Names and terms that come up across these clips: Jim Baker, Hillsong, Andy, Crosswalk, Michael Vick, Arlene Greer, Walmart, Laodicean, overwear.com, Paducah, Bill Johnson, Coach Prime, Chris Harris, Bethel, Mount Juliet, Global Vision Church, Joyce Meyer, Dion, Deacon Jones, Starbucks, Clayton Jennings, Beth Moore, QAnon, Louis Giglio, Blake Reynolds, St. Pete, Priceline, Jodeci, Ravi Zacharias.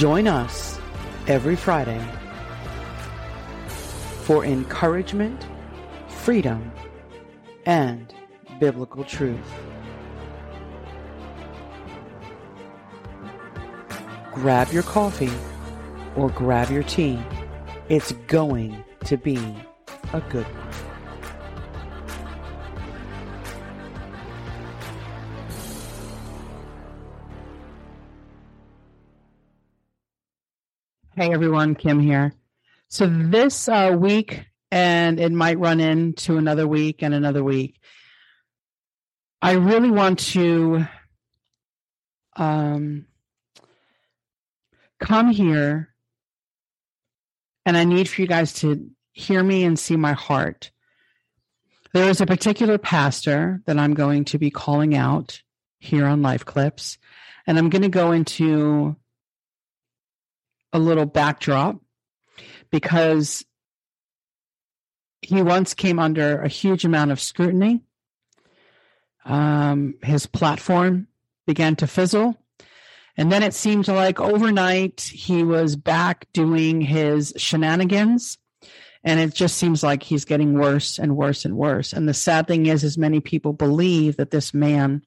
Join us every Friday for encouragement, freedom, and biblical truth. Grab your coffee or grab your tea. It's going to be a good one. Hey everyone, Kim here. So this week, and it might run into another week and another week, I really want to come here, and I need for you guys to hear me and see my heart. There is a particular pastor that I'm going to be calling out here on Life Clips, and I'm going to go into a little backdrop because he once came under a huge amount of scrutiny. His platform began to fizzle. And then it seemed like overnight he was back doing his shenanigans. And it just seems like he's getting worse and worse and worse. And the sad thing is many people believe that this man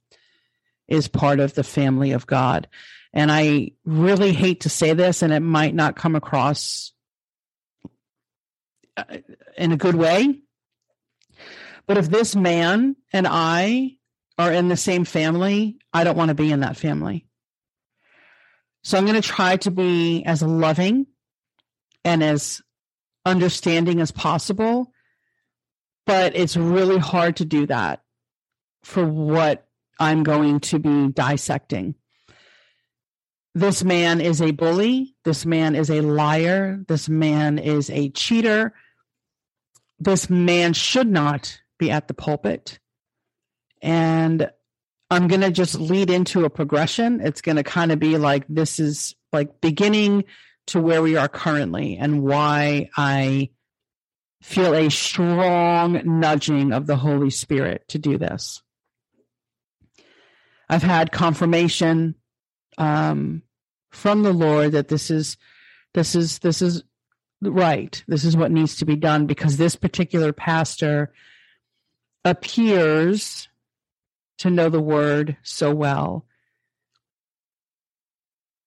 is part of the family of God. And I really hate to say this, and it might not come across in a good way. But if this man and I are in the same family, I don't want to be in that family. So I'm going to try to be as loving and as understanding as possible. But it's really hard to do that for what I'm going to be dissecting. This man is a bully. This man is a liar. This man is a cheater. This man should not be at the pulpit. And I'm going to just lead into a progression. It's going to kind of be like, this is like beginning to where we are currently and why I feel a strong nudging of the Holy Spirit to do this. I've had confirmation from the Lord that this is right. This is what needs to be done because this particular pastor appears to know the word so well,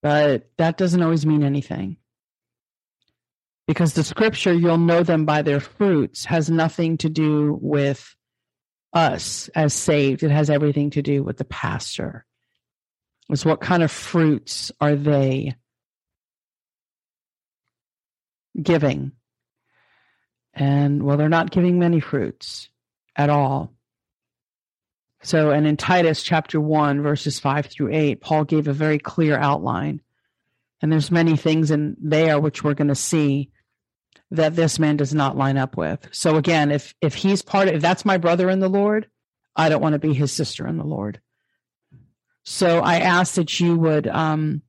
but that doesn't always mean anything because the scripture, you'll know them by their fruits, has nothing to do with us as saved. It has everything to do with the pastor. Is what kind of fruits are they giving? And, well, they're not giving many fruits at all. So, and in Titus chapter 1, verses 5 through 8, Paul gave a very clear outline. And there's many things in there which we're going to see that this man does not line up with. So, again, if he's part of, if that's my brother in the Lord, I don't want to be his sister in the Lord. So I ask that you would be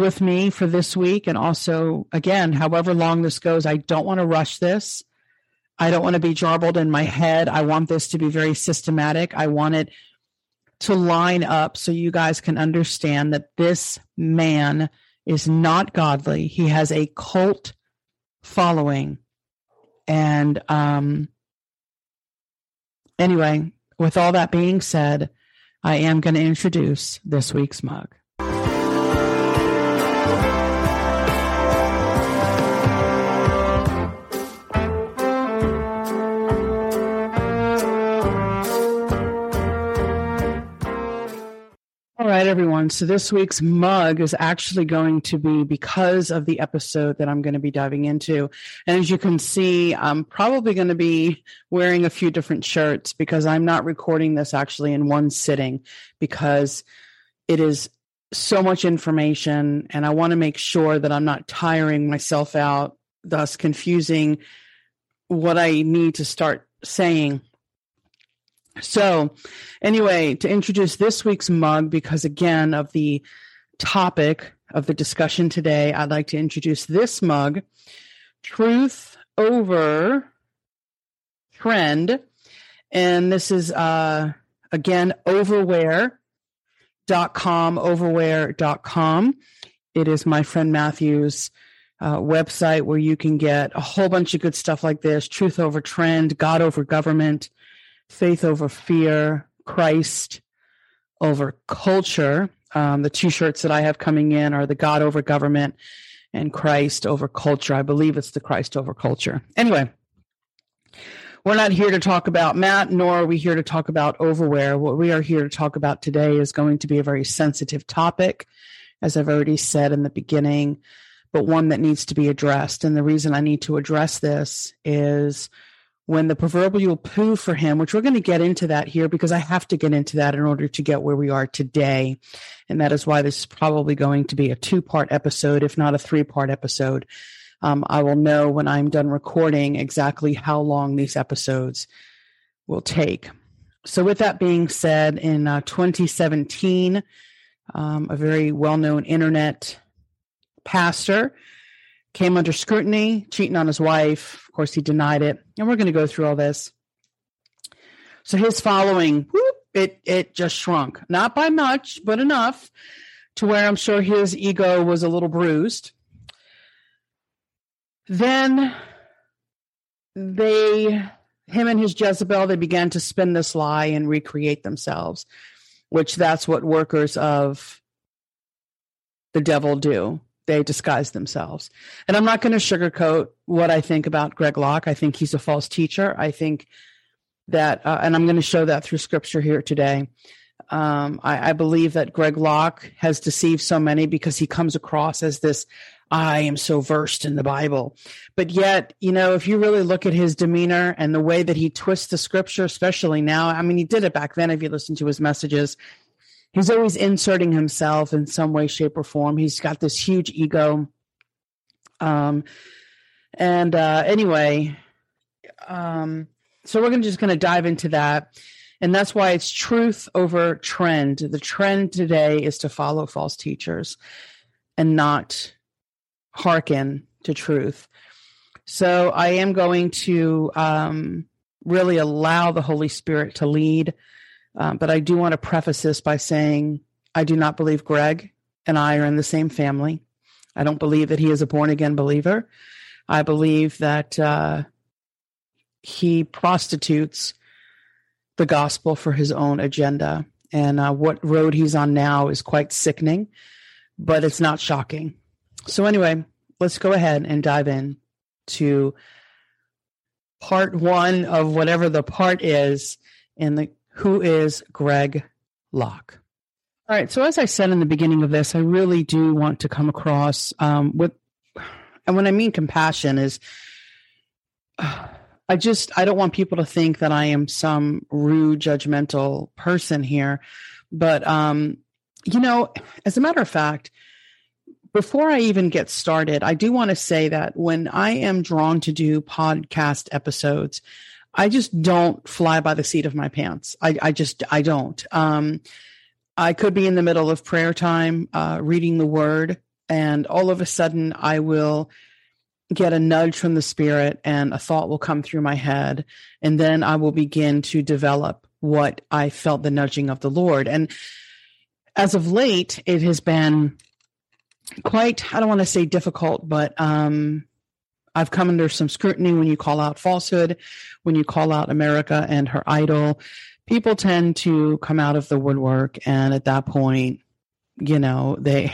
with me for this week. And also, again, however long this goes, I don't want to rush this. I don't want to be jarbled in my head. I want this to be very systematic. I want it to line up so you guys can understand that this man is not godly. He has a cult following. And anyway, with all that being said, I am going to introduce this week's mug. All right, everyone. So this week's mug is actually going to be because of the episode that I'm going to be diving into. And as you can see, I'm probably going to be wearing a few different shirts because I'm not recording this actually in one sitting because it is so much information and I want to make sure that I'm not tiring myself out, thus confusing what I need to start saying. So anyway, to introduce this week's mug, because again, of the topic of the discussion today, I'd like to introduce this mug, Truth Over Trend. And this is, again, overwear.com, overwear.com. It is my friend Matthew's website where you can get a whole bunch of good stuff like this: Truth Over Trend, God Over Government, Faith Over Fear, Christ Over Culture. The two shirts that I have coming in are the God Over Government and Christ Over Culture. I believe it's the Christ Over Culture. Anyway, we're not here to talk about Matt, nor are we here to talk about overwear. What we are here to talk about today is going to be a very sensitive topic, as I've already said in the beginning, but one that needs to be addressed. And the reason I need to address this is when the proverbial poo for him, which we're going to get into that here because I have to get into that in order to get where we are today. And that is why this is probably going to be a two-part episode, if not a three-part episode. I will know when I'm done recording exactly how long these episodes will take. So with that being said, in 2017, a very well-known internet pastor came under scrutiny, cheating on his wife. Of course, he denied it. And we're going to go through all this. So his following, it just shrunk. Not by much, but enough to where I'm sure his ego was a little bruised. Then him and his Jezebel, they began to spin this lie and recreate themselves, which that's what workers of the devil do. They disguise themselves. And I'm not going to sugarcoat what I think about Greg Locke. I think he's a false teacher. I think that, and I'm going to show that through scripture here today. I believe that Greg Locke has deceived so many because he comes across as this, I am so versed in the Bible. But yet, you know, if you really look at his demeanor and the way that he twists the scripture, especially now, I mean, he did it back then. If you listen to his messages, he's always inserting himself in some way, shape, or form. He's got this huge ego. So we're just going to dive into that. And that's why it's truth over trend. The trend today is to follow false teachers and not hearken to truth. So I am going to really allow the Holy Spirit to lead. But I do want to preface this by saying I do not believe Greg and I are in the same family. I don't believe that he is a born-again believer. I believe that he prostitutes the gospel for his own agenda. And what road he's on now is quite sickening, but it's not shocking. So anyway, let's go ahead and dive in to part one of whatever the part is in the Who is Greg Locke? All right. So as I said in the beginning of this, I really do want to come across with, and when I mean compassion is, I don't want people to think that I am some rude, judgmental person here. But, you know, as a matter of fact, before I even get started, I do want to say that when I am drawn to do podcast episodes, I just don't fly by the seat of my pants. I don't. I could be in the middle of prayer time, reading the word, and all of a sudden I will get a nudge from the Spirit and a thought will come through my head. And then I will begin to develop what I felt the nudging of the Lord. And as of late, it has been quite, I don't want to say difficult, but I've come under some scrutiny when you call out falsehood, when you call out America and her idol. People tend to come out of the woodwork. And at that point, you know, they,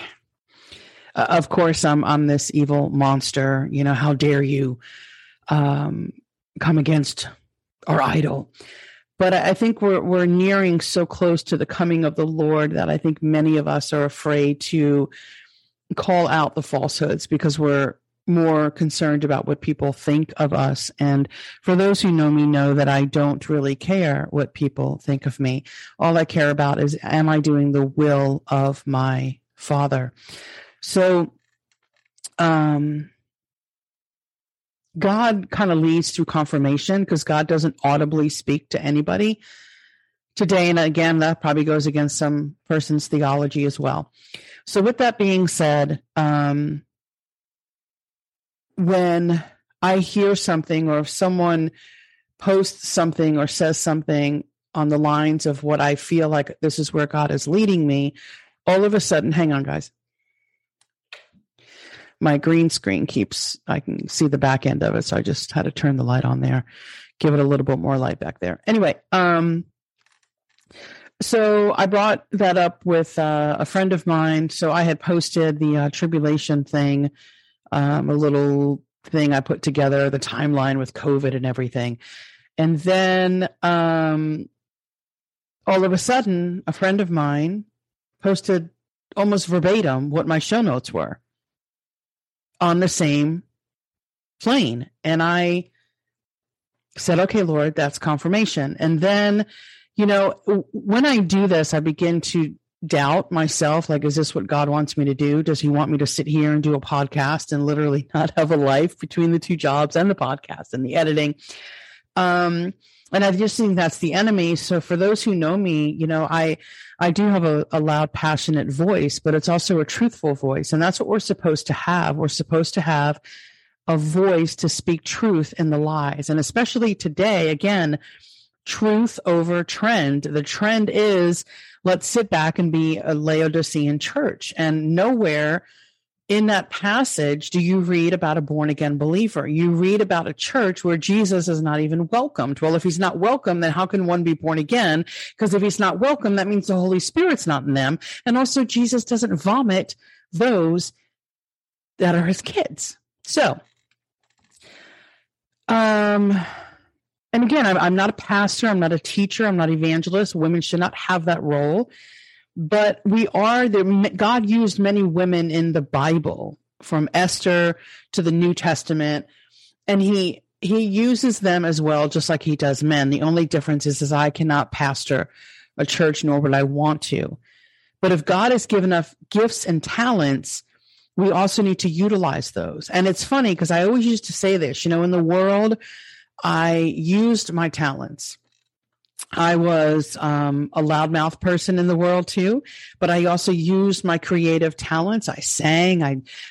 of course, I'm this evil monster. You know, how dare you come against our idol? But I think we're nearing so close to the coming of the Lord that I think many of us are afraid to call out the falsehoods because we're more concerned about what people think of us. And for those who know me know that I don't really care what people think of me. All I care about is, am I doing the will of my Father? So God kind of leads through confirmation because God doesn't audibly speak to anybody today. And again, that probably goes against some person's theology as well. So with that being said, when I hear something or if someone posts something or says something on the lines of what I feel like this is where God is leading me, all of a sudden, hang on, guys. my green screen keeps, I can see the back end of it. So I just had to turn the light on there, give it a little bit more light back there. Anyway, so I brought that up with a friend of mine. So I had posted the tribulation thing, a little thing I put together, the timeline with COVID and everything. And then all of a sudden, a friend of mine posted almost verbatim what my show notes were on the same plane. And I said, okay, Lord, that's confirmation. And then, you know, when I do this, I begin to doubt myself. Like, is this what God wants me to do? Does he want me to sit here and do a podcast and literally not have a life between the two jobs and the podcast and the editing? And I just think that's the enemy. So for those who know me, you know, I do have a loud, passionate voice, but it's also a truthful voice. And that's what we're supposed to have. We're supposed to have a voice to speak truth in the lies. And especially today, again, truth over trend. The trend is let's sit back and be a Laodicean church. And nowhere in that passage do you read about a born-again believer. You read about a church where Jesus is not even welcomed. Well, if he's not welcome, then how can one be born again? Because if he's not welcome, that means the Holy Spirit's not in them. And also Jesus doesn't vomit those that are his kids. So, and again, I'm not a pastor. I'm not a teacher. I'm not an evangelist. Women should not have that role. But we are there. God used many women in the Bible, from Esther to the New Testament, and he uses them as well, just like he does men. The only difference is I cannot pastor a church, nor would I want to. But if God has given us gifts and talents, we also need to utilize those. And it's funny because I always used to say this, you know, in the world, I used my talents. I was a loudmouth person in the world too, but I also used my creative talents. I sang,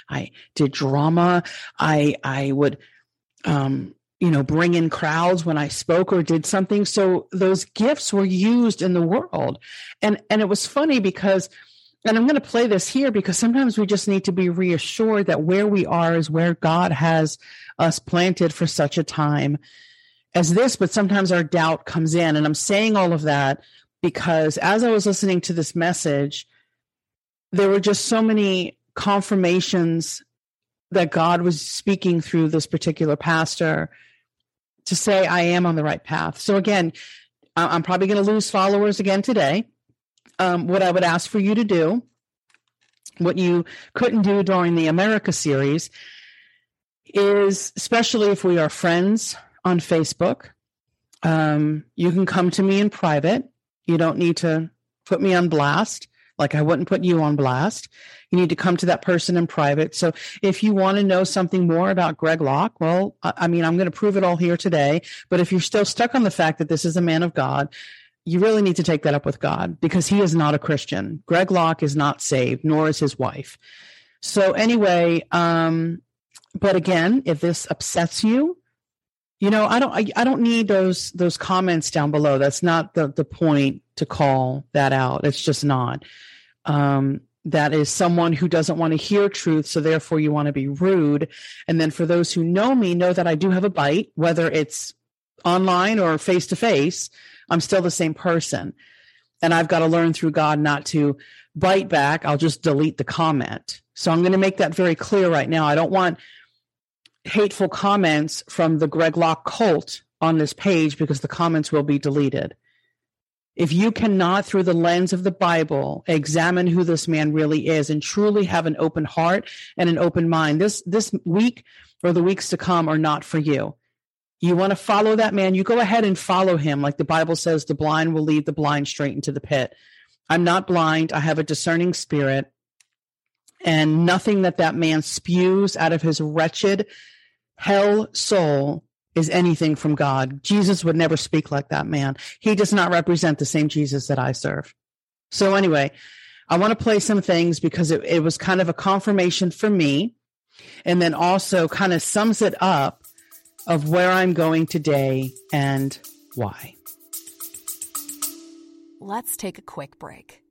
I did drama. I would, you know, bring in crowds when I spoke or did something. So those gifts were used in the world. And it was funny because, and I'm going to play this here because sometimes we just need to be reassured that where we are is where God has us planted for such a time as this, but sometimes our doubt comes in. And I'm saying all of that because as I was listening to this message, there were just so many confirmations that God was speaking through this particular pastor to say, I am on the right path. So again, I'm probably going to lose followers again today. What I would ask for you to do, what you couldn't do during the America series, is, especially if we are friends on Facebook, you can come to me in private. You don't need to put me on blast. Like I wouldn't put you on blast. You need to come to that person in private. So if you want to know something more about Greg Locke, well, I mean, I'm going to prove it all here today. But if you're still stuck on the fact that this is a man of God, you really need to take that up with God, because he is not a Christian. Greg Locke is not saved, nor is his wife. So anyway, but again, if this upsets you, you know, I don't need those comments down below. That's not the point to call that out. It's just not. That is someone who doesn't want to hear truth, so therefore you want to be rude. And then for those who know me, know that I do have a bite, whether it's online or face-to-face, I'm still the same person. And I've got to learn through God not to bite back. I'll just delete the comment. So I'm going to make that very clear right now. I don't want hateful comments from the Greg Locke cult on this page, because the comments will be deleted. If you cannot, through the lens of the Bible, examine who this man really is and truly have an open heart and an open mind, this week or the weeks to come are not for you. You want to follow that man, you go ahead and follow him. Like the Bible says, the blind will lead the blind straight into the pit. I'm not blind. I have a discerning spirit, and nothing that man spews out of his wretched hell soul is anything from God. Jesus would never speak like that man. He does not represent the same Jesus that I serve. So anyway, I want to play some things because it was kind of a confirmation for me, and then also kind of sums it up of where I'm going today and why. Let's take a quick break.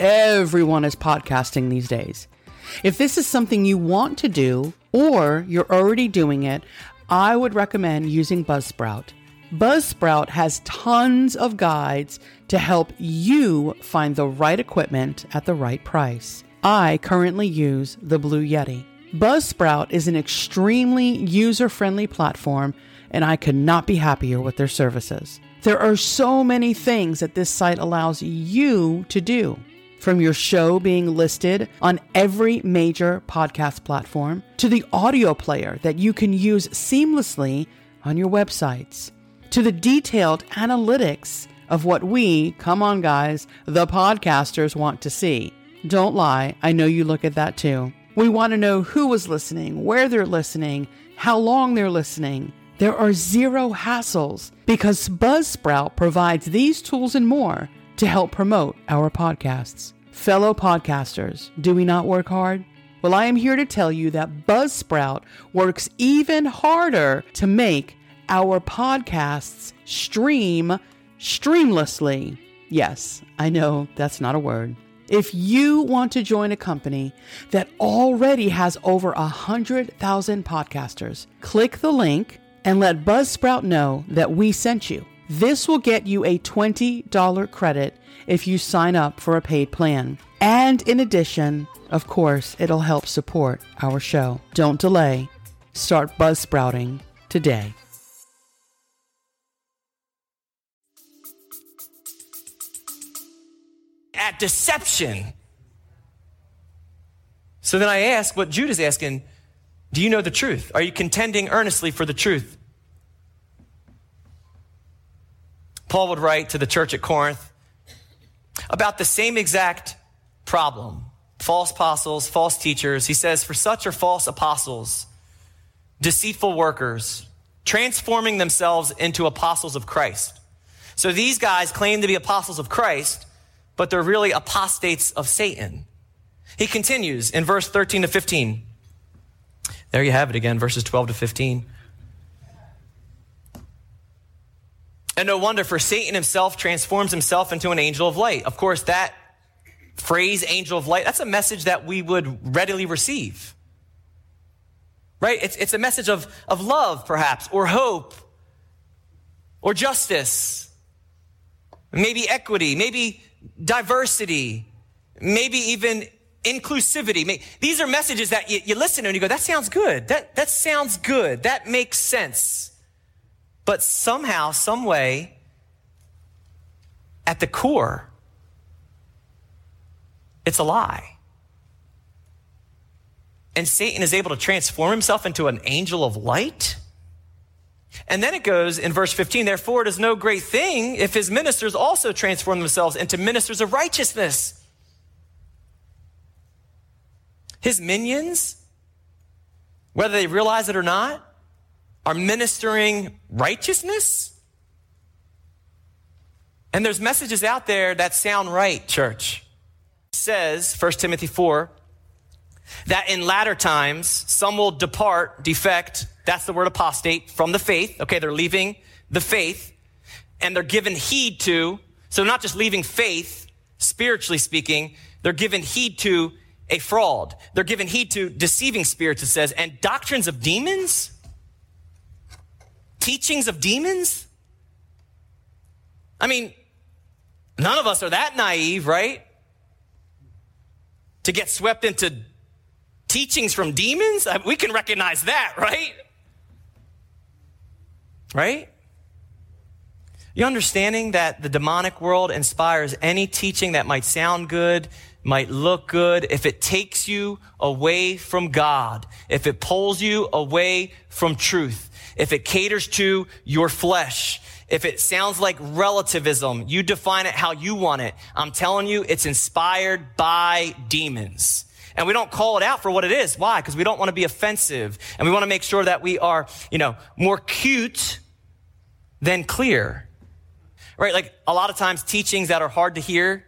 Everyone is podcasting these days. If this is something you want to do or you're already doing it, I would recommend using Buzzsprout. Buzzsprout has tons of guides to help you find the right equipment at the right price. I currently use the Blue Yeti. Buzzsprout is an extremely user-friendly platform, and I could not be happier with their services. There are so many things that this site allows you to do, from your show being listed on every major podcast platform to the audio player that you can use seamlessly on your websites, to the detailed analytics of what we, come on guys, the podcasters want to see. Don't lie, I know you look at that too. We want to know who is listening, where they're listening, how long they're listening. There are zero hassles because Buzzsprout provides these tools and more to help promote our podcasts. Fellow podcasters, do we not work hard? Well, I am here to tell you that Buzzsprout works even harder to make our podcasts stream streamlessly. Yes, I know that's not a word. If you want to join a company that already has over 100,000 podcasters, click the link and let Buzzsprout know that we sent you. This will get you a $20 credit if you sign up for a paid plan. And in addition, of course, it'll help support our show. Don't delay. Start Buzzsprouting today. At deception. So then I ask what Jude is asking, do you know the truth? Are you contending earnestly for the truth? Paul would write to the church at Corinth about the same exact problem. False apostles, false teachers. He says, for such are false apostles, deceitful workers, transforming themselves into apostles of Christ. So these guys claim to be apostles of Christ, but they're really apostates of Satan. He continues in verse 13 to 15. There you have it again, verses 12 to 15. And no wonder, for Satan himself transforms himself into an angel of light. Of course, that phrase, angel of light, that's a message that we would readily receive, right? It's a message of love, perhaps, or hope, or justice, maybe equity, maybe diversity, maybe even inclusivity. These are messages that you listen to and you go, that sounds good. That sounds good. That makes sense. But somehow, some way, at the core, it's a lie. And Satan is able to transform himself into an angel of light. And then it goes in verse 15, therefore it is no great thing if his ministers also transform themselves into ministers of righteousness. His minions, whether they realize it or not, are ministering righteousness. And there's messages out there that sound right, church. It says, 1 Timothy 4, that in latter times, some will depart, defect, that's the word apostate, from the faith. Okay, they're leaving the faith and they're given heed to, so they're not just leaving faith, spiritually speaking, they're given heed to a fraud. They're given heed to deceiving spirits, it says, and doctrines of demons. Teachings of demons? I mean, none of us are that naive, right? To get swept into teachings from demons? We can recognize that, right? Right? You understanding that the demonic world inspires any teaching that might sound good, might look good, if it takes you away from God, if it pulls you away from truth, if it caters to your flesh, if it sounds like relativism, you define it how you want it. I'm telling you, it's inspired by demons. And we don't call it out for what it is. Why? Because we don't want to be offensive. And we want to make sure that we are, more cute than clear. Right? Like a lot of times teachings that are hard to hear,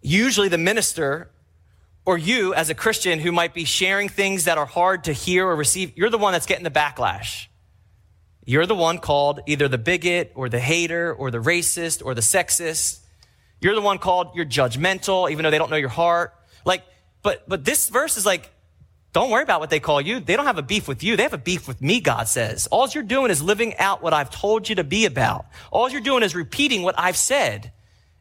usually the minister or you as a Christian who might be sharing things that are hard to hear or receive, you're the one that's getting the backlash. You're the one called either the bigot or the hater or the racist or the sexist. You're the one called you're judgmental, even though they don't know your heart. Like, But this verse is like, don't worry about what they call you. They don't have a beef with you. They have a beef with me, God says. All you're doing is living out what I've told you to be about. All you're doing is repeating what I've said.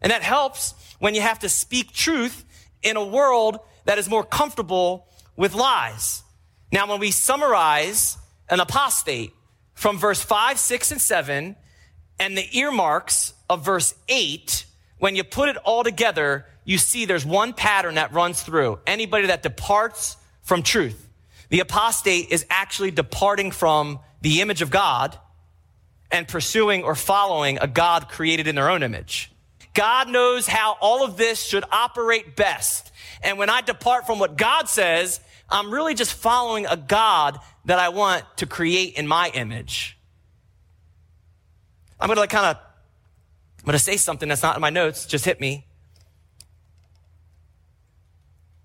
And that helps when you have to speak truth in a world that is more comfortable with lies. Now, when we summarize an apostate from verse 5, 6, and 7, and the earmarks of verse 8, when you put it all together, you see there's one pattern that runs through. Anybody that departs from truth. The apostate is actually departing from the image of God and pursuing or following a God created in their own image. God knows how all of this should operate best. And when I depart from what God says, I'm really just following a God that I want to create in my image. I'm going to say something that's not in my notes. Just hit me.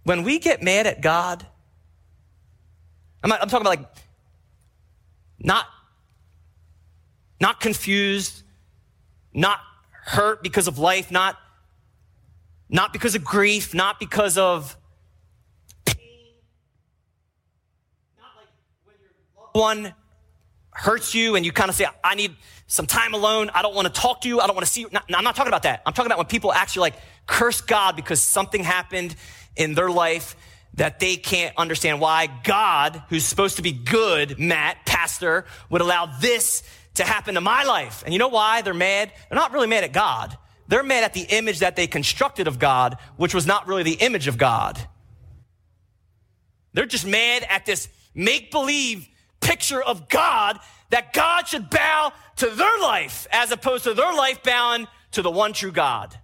When we get mad at God, I'm talking about like not confused, not hurt because of life, not because of grief, not because of pain, not like when your loved one hurts you and you kind of say, I need some time alone. I don't want to talk to you. I don't want to see you. No, I'm not talking about that. I'm talking about when people actually like curse God because something happened in their life that they can't understand why God, who's supposed to be good, Matt, pastor, would allow this to happen to my life. And you know why they're mad? They're not really mad at God. They're mad at the image that they constructed of God, which was not really the image of God. They're just mad at this make-believe picture of God that God should bow to their life as opposed to their life bowing to the one true God.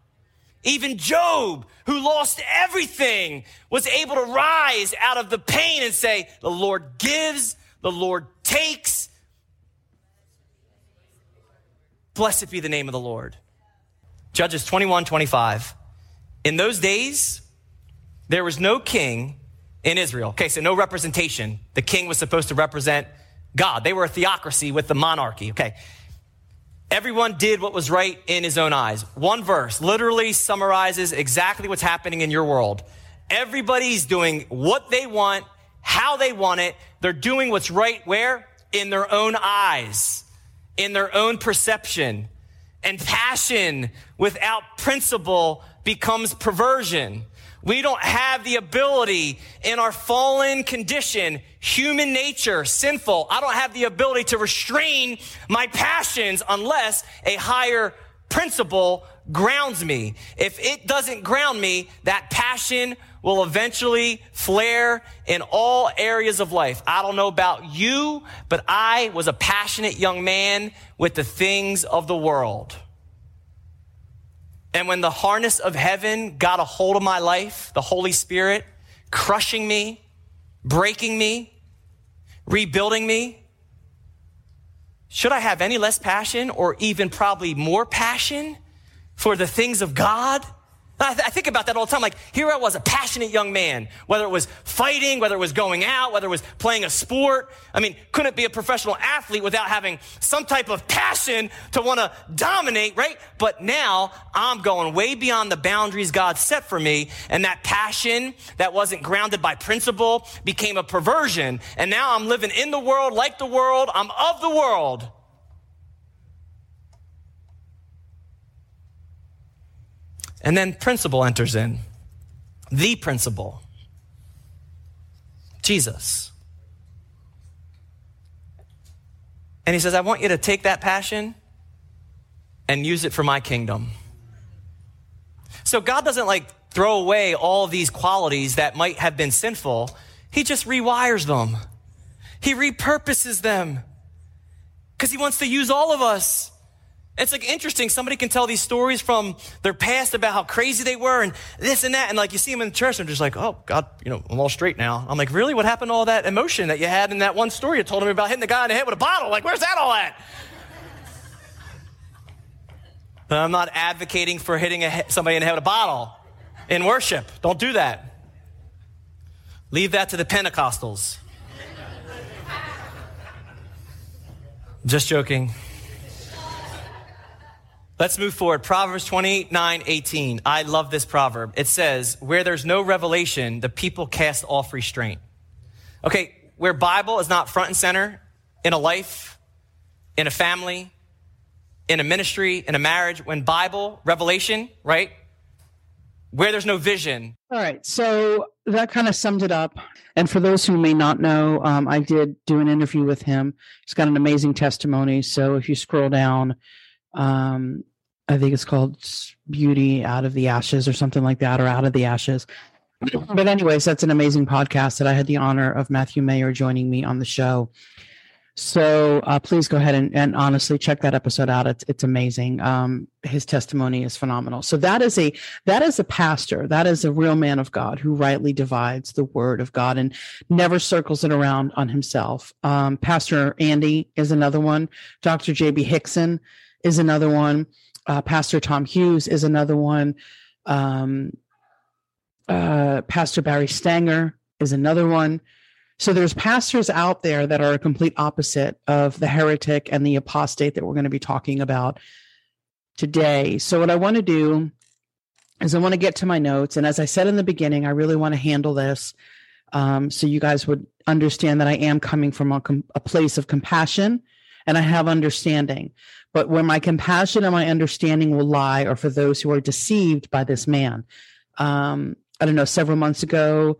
Even Job, who lost everything, was able to rise out of the pain and say, the Lord gives, the Lord takes. Blessed be the name of the Lord. Judges 21:25. In those days, there was no king in Israel. Okay, so no representation. The king was supposed to represent God. They were a theocracy with the monarchy. Okay. Everyone did what was right in his own eyes. One verse literally summarizes exactly what's happening in your world. Everybody's doing what they want, how they want it. They're doing what's right where? In their own eyes, in their own perception. And passion without principle becomes perversion. We don't have the ability in our fallen condition, human nature, sinful. I don't have the ability to restrain my passions unless a higher principle grounds me. If it doesn't ground me, that passion will eventually flare in all areas of life. I don't know about you, but I was a passionate young man with the things of the world. And when the harness of heaven got a hold of my life, the Holy Spirit crushing me, breaking me, rebuilding me, should I have any less passion or even probably more passion for the things of God? I think about that all the time. Like, here I was, a passionate young man, whether it was fighting, whether it was going out, whether it was playing a sport. I mean, couldn't be a professional athlete without having some type of passion to want to dominate, right? But now I'm going way beyond the boundaries God set for me. And that passion that wasn't grounded by principle became a perversion. And now I'm living in the world, like the world. I'm of the world. And then principle enters in. The principle. Jesus. And he says, I want you to take that passion and use it for my kingdom. So God doesn't like throw away all these qualities that might have been sinful. He just rewires them. He repurposes them because he wants to use all of us. It's like interesting. Somebody can tell these stories from their past about how crazy they were and this and that. And like you see them in the church and they're just like, oh God, I'm all straight now. I'm like, really? What happened to all that emotion that you had in that one story you told me about hitting the guy in the head with a bottle? Like, where's that all at? But I'm not advocating for hitting somebody in the head with a bottle in worship. Don't do that. Leave that to the Pentecostals. Just joking. Let's move forward. Proverbs 29:18. I love this proverb. It says, where there's no revelation, the people cast off restraint. Okay, where Bible is not front and center in a life, in a family, in a ministry, in a marriage, when Bible, revelation, right? Where there's no vision. All right, so that kind of summed it up. And for those who may not know, I did do an interview with him. He's got an amazing testimony. So if you scroll down, I think it's called Beauty Out of the Ashes or something like that, or Out of the Ashes. But anyways, that's an amazing podcast that I had the honor of Matthew Mayer joining me on the show. So please go ahead and honestly check that episode out. It's amazing. His testimony is phenomenal. So that is a pastor. That is a real man of God who rightly divides the word of God and never circles it around on himself. Pastor Andy is another one. Dr. J.B. Hickson is another one. Pastor Tom Hughes is another one. Pastor Barry Stanger is another one. So there's pastors out there that are a complete opposite of the heretic and the apostate that we're going to be talking about today. So what I want to do is I want to get to my notes. And as I said in the beginning, I really want to handle this so you guys would understand that I am coming from a place of compassion and I have understanding. But where my compassion and my understanding will lie are for those who are deceived by this man. I don't know, several months ago,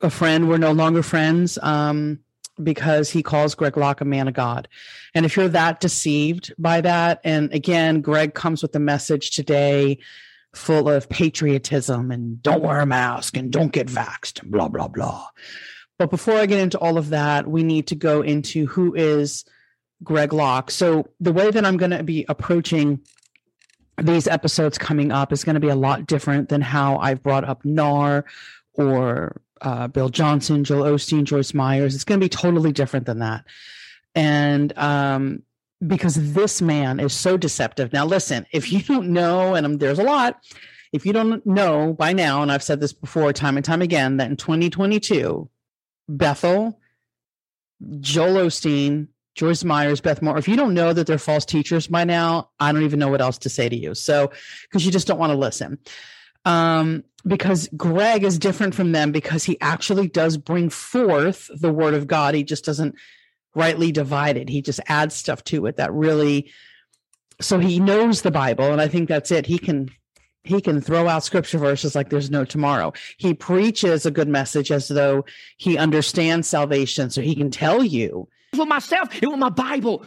a friend, we're no longer friends because he calls Greg Locke a man of God. And if you're that deceived by that, and again, Greg comes with a message today full of patriotism and don't wear a mask and don't get vaxxed, and blah, blah, blah. But before I get into all of that, we need to go into who is Greg Locke. So the way that I'm going to be approaching these episodes coming up is going to be a lot different than how I've brought up NAR or Bill Johnson, Joel Osteen, Joyce Meyer. It's going to be totally different than that. And because this man is so deceptive. Now, listen, if you don't know, and there's a lot, if you don't know by now, and I've said this before time and time again, that in 2022, Bethel, Joel Osteen, Joyce Meyer, Beth Moore, if you don't know that they're false teachers by now, I don't even know what else to say to you. So, because you just don't want to listen. Because Greg is different from them because he actually does bring forth the word of God. He just doesn't rightly divide it. He just adds stuff to it that really, so he knows the Bible. And I think that's it. He can throw out scripture verses like there's no tomorrow. He preaches a good message as though he understands salvation. So he can tell you. With myself and with my Bible.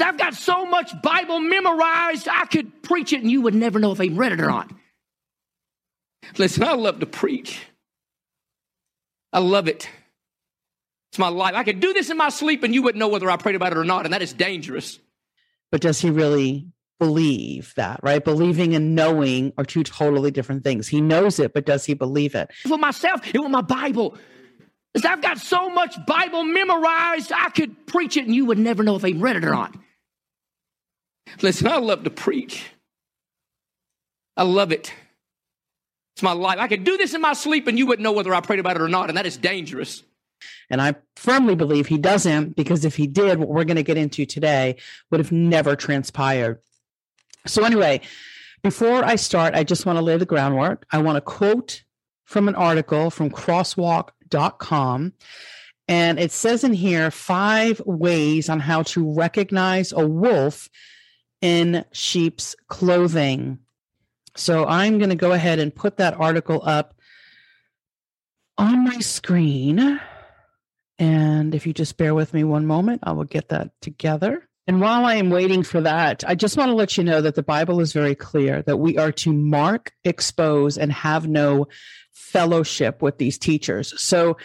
I've got so much Bible memorized, I could preach it and you would never know if I read it or not. Listen, I love to preach. I love it. It's my life. I could do this in my sleep and you wouldn't know whether I prayed about it or not, and that is dangerous. But does he really believe that, right? Believing and knowing are two totally different things. He knows it, but does he believe it? For myself and with my Bible. I've got so much Bible memorized, I could preach it and you would never know if I read it or not. Listen, I love to preach. I love it. It's my life. I could do this in my sleep and you wouldn't know whether I prayed about it or not, and that is dangerous. And I firmly believe he doesn't, because if he did, what we're going to get into today would have never transpired. So anyway, before I start, I just want to lay the groundwork. I want to quote from an article from Crosswalk.com. And it says in here, 5 ways on how to recognize a wolf in sheep's clothing. So I'm going to go ahead and put that article up on my screen. And if you just bear with me one moment, I will get that together. And while I am waiting for that, I just want to let you know that the Bible is very clear that we are to mark, expose, and have no fellowship with these teachers. So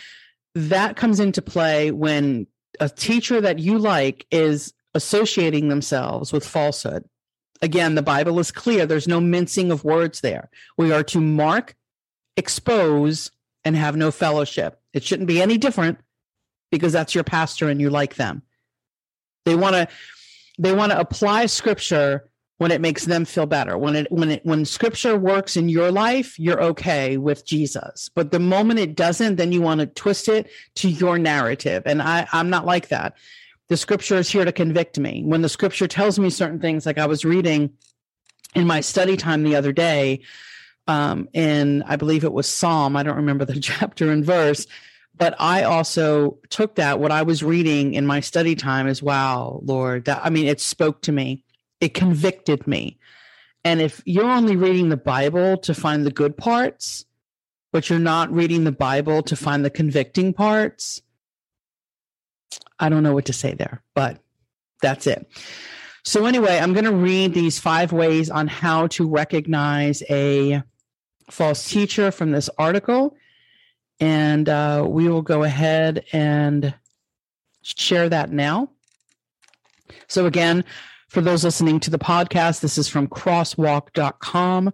that comes into play when a teacher that you like is associating themselves with falsehood. Again, the Bible is clear. There's no mincing of words there. We are to mark, expose, and have no fellowship. It shouldn't be any different because that's your pastor and you like them. They want to apply scripture when it makes them feel better. When scripture works in your life, you're okay with Jesus. But the moment it doesn't, then you want to twist it to your narrative. And I'm not like that. The scripture is here to convict me. When the scripture tells me certain things, like I was reading in my study time the other day, and I believe it was Psalm, I don't remember the chapter and verse, but I also took that, what I was reading in my study time is, wow, Lord, that, I mean, it spoke to me. It convicted me. And if you're only reading the Bible to find the good parts, but you're not reading the Bible to find the convicting parts, I don't know what to say there, but that's it. So anyway, I'm going to read these 5 ways on how to recognize a false teacher from this article. And we will go ahead and share that now. So again, for those listening to the podcast, this is from crosswalk.com.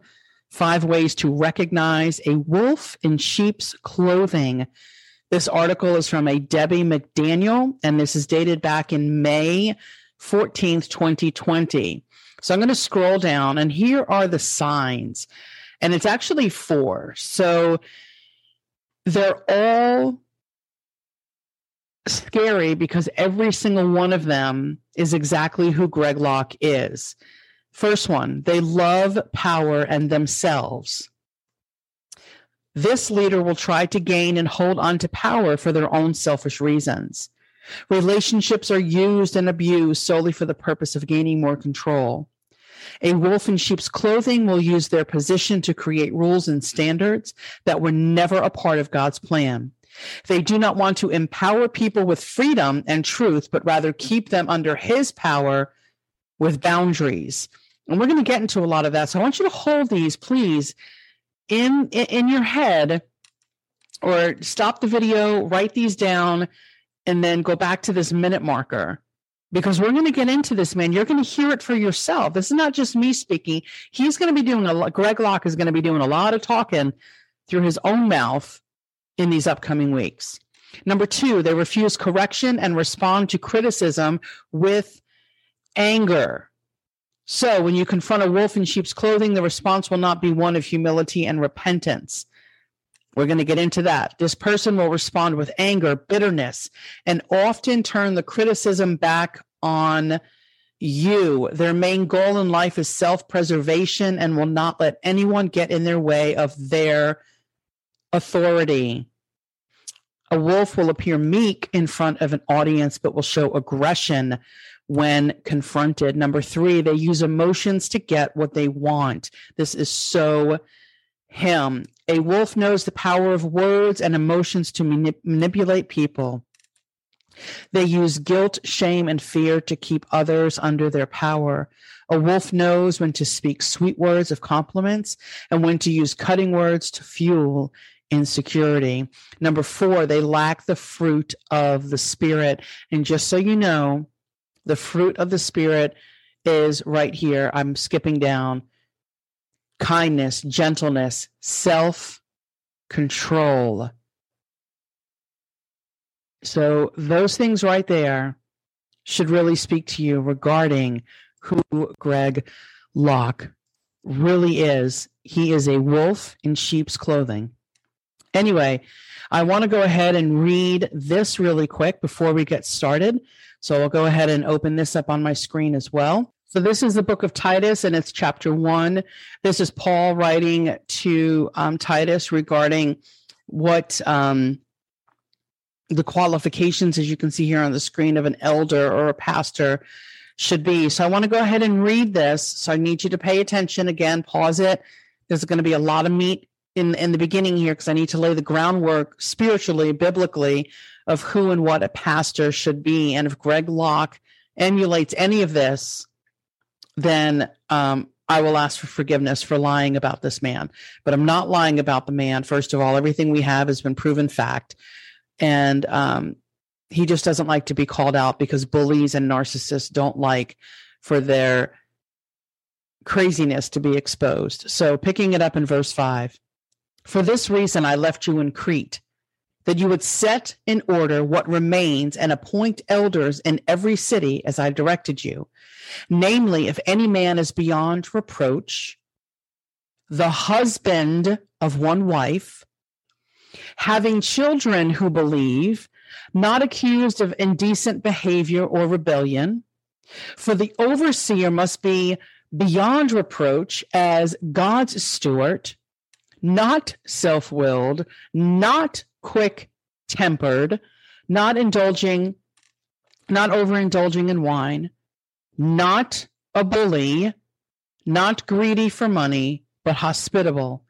5 ways to recognize a wolf in sheep's clothing. This article is from a Debbie McDaniel, and this is dated back in May 14th, 2020. So I'm going to scroll down, and here are the signs. And it's actually 4. So they're all scary because every single one of them is exactly who Greg Locke is. First one, they love power and themselves. This leader will try to gain and hold on to power for their own selfish reasons. Relationships are used and abused solely for the purpose of gaining more control. A wolf in sheep's clothing will use their position to create rules and standards that were never a part of God's plan. They do not want to empower people with freedom and truth, but rather keep them under his power with boundaries. And we're going to get into a lot of that. So I want you to hold these, please, in your head, or stop the video, write these down, and then go back to this minute marker, because we're going to get into this, man. You're going to hear it for yourself. This is not just me speaking. He's going to be doing a lot. Greg Locke is going to be doing a lot of talking through his own mouth in these upcoming weeks. Number 2, they refuse correction and respond to criticism with anger. So when you confront a wolf in sheep's clothing, the response will not be one of humility and repentance. We're going to get into that. This person will respond with anger, bitterness, and often turn the criticism back on you. Their main goal in life is self-preservation and will not let anyone get in their way of their authority. A wolf will appear meek in front of an audience, but will show aggression when confronted. Number 3, they use emotions to get what they want. This is so him. A wolf knows the power of words and emotions to manipulate people. They use guilt, shame, and fear to keep others under their power. A wolf knows when to speak sweet words of compliments and when to use cutting words to fuel insecurity. Number 4, they lack the fruit of the Spirit. And just so you know, the fruit of the Spirit is right here. I'm skipping down. Kindness, gentleness, self-control. So those things right there should really speak to you regarding who Greg Locke really is. He is a wolf in sheep's clothing. Anyway, I want to go ahead and read this really quick before we get started. So I'll go ahead and open this up on my screen as well. So this is the book of Titus, and it's chapter 1. This is Paul writing to Titus regarding what the qualifications, as you can see here on the screen, of an elder or a pastor should be. So I want to go ahead and read this. So I need you to pay attention. Again, pause it. There's going to be a lot of meat in the beginning here, because I need to lay the groundwork spiritually, biblically, of who and what a pastor should be. And if Greg Locke emulates any of this, then I will ask for forgiveness for lying about this man. But I'm not lying about the man. First of all, everything we have has been proven fact. And he just doesn't like to be called out, because bullies and narcissists don't like for their craziness to be exposed. So picking it up in verse 5. For this reason, I left you in Crete, that you would set in order what remains and appoint elders in every city as I directed you. Namely, if any man is beyond reproach, the husband of one wife, having children who believe, not accused of indecent behavior or rebellion. For the overseer must be beyond reproach as God's steward, not self-willed, not quick-tempered, not overindulging in wine, not a bully, not greedy for money, but hospitable,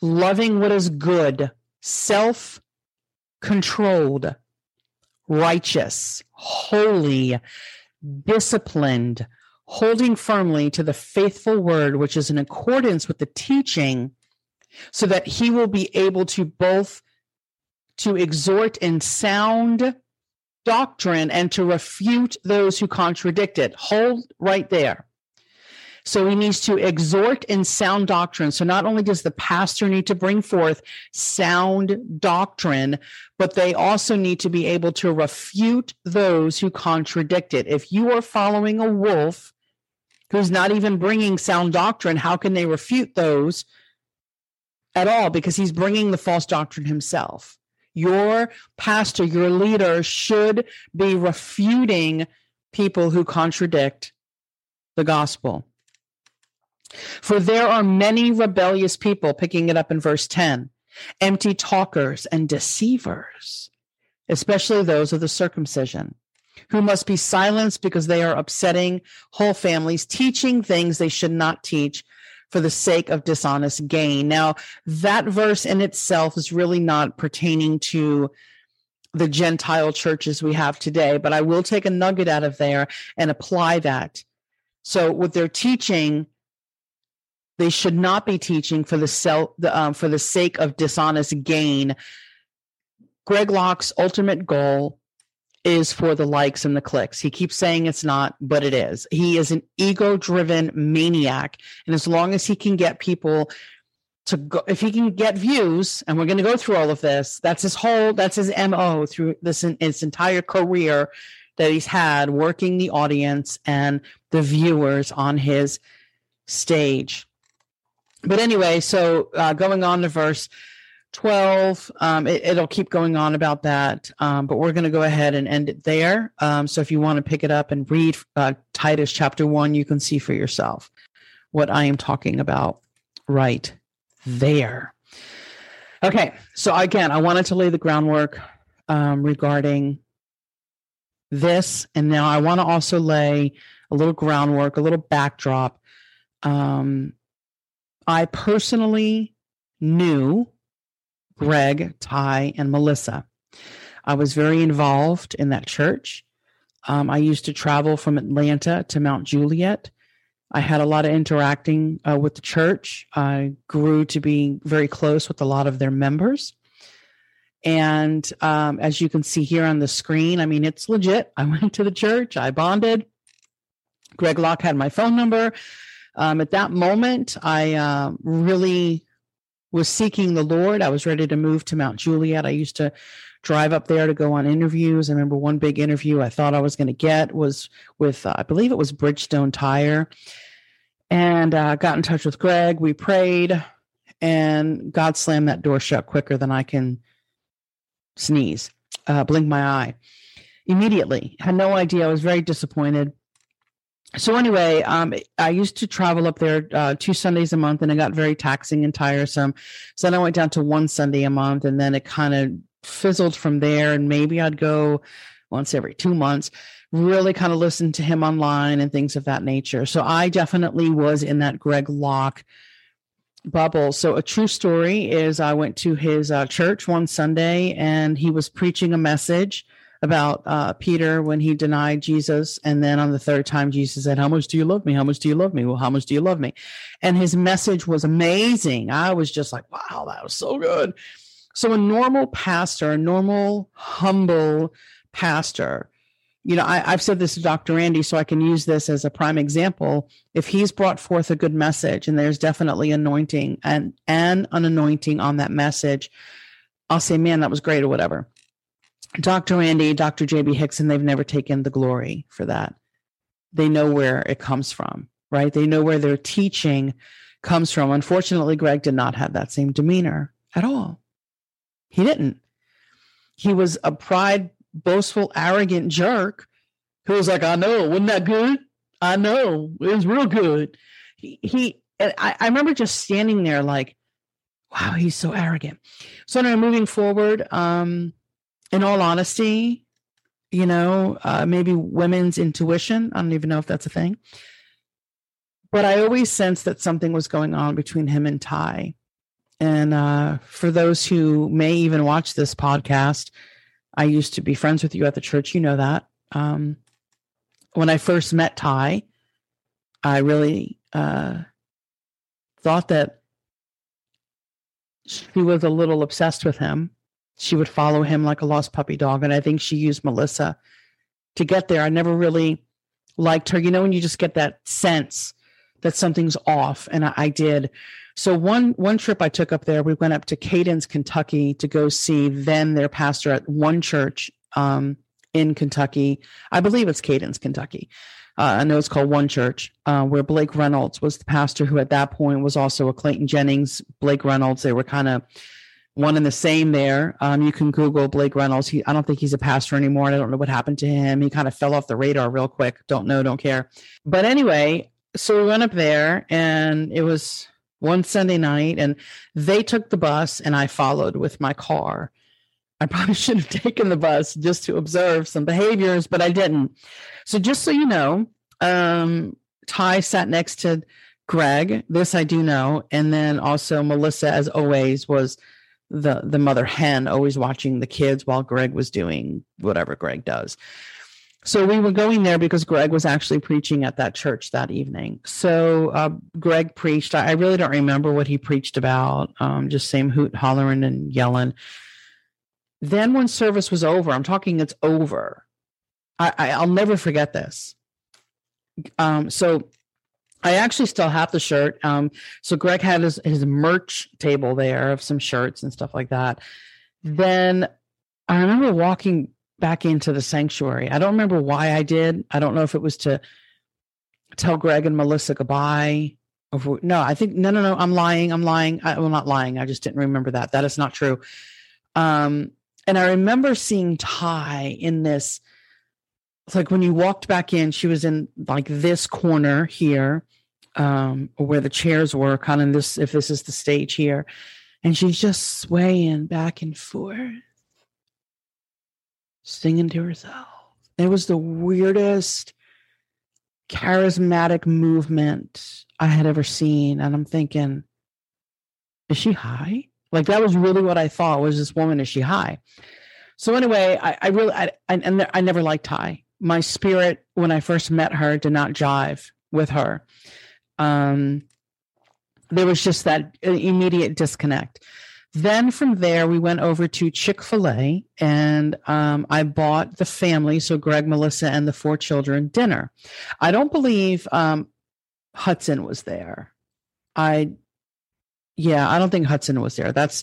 loving what is good, self-controlled, righteous, holy, disciplined, holding firmly to the faithful word, which is in accordance with the teaching, so that he will be able to both to exhort in sound doctrine and to refute those who contradict it. Hold right there. So he needs to exhort in sound doctrine. So not only does the pastor need to bring forth sound doctrine, but they also need to be able to refute those who contradict it. If you are following a wolf who's not even bringing sound doctrine, how can they refute those at all? Because he's bringing the false doctrine himself. Your pastor, your leader should be refuting people who contradict the gospel. For there are many rebellious people, picking it up in verse 10, empty talkers and deceivers, especially those of the circumcision, who must be silenced because they are upsetting whole families, teaching things they should not teach for the sake of dishonest gain. Now, that verse in itself is really not pertaining to the Gentile churches we have today, but I will take a nugget out of there and apply that. So what they're teaching, they should not be teaching for the sake of dishonest gain. Greg Locke's ultimate goal is for the likes and the clicks. He keeps saying it's not, but it is. He is an ego-driven maniac. And as long as he can get people to go, if he can get views, and we're going to go through all of this, that's his MO through his entire career that he's had, working the audience and the viewers on his stage. But anyway, so going on to verse 12, it'll keep going on about that, but we're going to go ahead and end it there. So if you want to pick it up and read Titus chapter 1, you can see for yourself what I am talking about right there. Okay, so again, I wanted to lay the groundwork regarding this, and now I want to also lay a little groundwork, a little backdrop. I personally knew Greg, Ty, and Melissa. I was very involved in that church. I used to travel from Atlanta to Mount Juliet. I had a lot of interacting with the church. I grew to be very close with a lot of their members. And as you can see here on the screen, I mean, it's legit. I went to the church. I bonded. Greg Locke had my phone number. At that moment, I really was seeking the Lord. I was ready to move to Mount Juliet. I used to drive up there to go on interviews. I remember one big interview I thought I was going to get was with, I believe it was Bridgestone Tire. And I got in touch with Greg. We prayed, and God slammed that door shut quicker than I can sneeze, blink my eye. Immediately, had no idea. I was very disappointed. So anyway, I used to travel up there 2 Sundays a month, and it got very taxing and tiresome. So then I went down to 1 Sunday a month, and then it kind of fizzled from there. And maybe I'd go once every 2 months, really kind of listen to him online and things of that nature. So I definitely was in that Greg Locke bubble. So a true story is I went to his church one Sunday, and he was preaching a message about Peter when he denied Jesus. And then on the 3rd time, Jesus said, "How much do you love me? How much do you love me? Well, how much do you love me?" And his message was amazing. I was just like, wow, that was so good. So a normal pastor, a normal, humble pastor, you know, I've said this to Dr. Andy, so I can use this as a prime example. If he's brought forth a good message, and there's definitely anointing and an anointing on that message, I'll say, man, that was great or whatever. Dr. Andy, Dr. J.B. Hickson, they've never taken the glory for that. They know where it comes from, right? They know where their teaching comes from. Unfortunately, Greg did not have that same demeanor at all. He didn't. He was a pride boastful, arrogant jerk who was like, I know, wasn't that good? I know, it was real good. I remember just standing there like, wow, he's so arrogant. So now moving forward, in all honesty, you know, maybe women's intuition. I don't even know if that's a thing. But I always sensed that something was going on between him and Ty. And for those who may even watch this podcast, I used to be friends with you at the church. You know that. When I first met Ty, I really thought that she was a little obsessed with him. She would follow him like a lost puppy dog. And I think she used Melissa to get there. I never really liked her. You know, when you just get that sense that something's off, and I did. So one trip I took up there, we went up to Cadence, Kentucky to go see them, their pastor at One Church in Kentucky. I believe it's Cadence, Kentucky. I know it's called One Church, where Blake Reynolds was the pastor, who at that point was also a Clayton Jennings, Blake Reynolds. They were kind of one and the same there. You can Google Blake Reynolds. I don't think he's a pastor anymore. And I don't know what happened to him. He kind of fell off the radar real quick. Don't know, don't care. But anyway, so we went up there, and it was one Sunday night, and they took the bus and I followed with my car. I probably should have taken the bus just to observe some behaviors, but I didn't. So just so you know, Ty sat next to Greg. This I do know. And then also Melissa, as always, was the mother hen, always watching the kids while Greg was doing whatever Greg does. So we were going there because Greg was actually preaching at that church that evening. So Greg preached. I really don't remember what he preached about. Just same hoot, hollering and yelling. Then when service was over, I'm talking it's over. I'll never forget this. So I actually still have the shirt. So Greg had his merch table there of some shirts and stuff like that. Then I remember walking back into the sanctuary. I don't remember why I did. I don't know if it was to tell Greg and Melissa goodbye. No, I'm lying. Well, not lying. I just didn't remember that. That is not true. And I remember seeing Ty in this. It's like when you walked back in, she was in like this corner here, where the chairs were, kind of this, if this is the stage here, and she's just swaying back and forth, singing to herself. It was the weirdest charismatic movement I had ever seen. And I'm thinking, is she high? Like, that was really what I thought was, this woman, is she high? So anyway, I never liked Ty. My spirit, when I first met her, did not jive with her. There was just that immediate disconnect. Then from there, we went over to Chick-fil-A, and I bought the family, so Greg, Melissa, and the 4 children, dinner. I don't believe Hudson was there. I don't think Hudson was there. That's,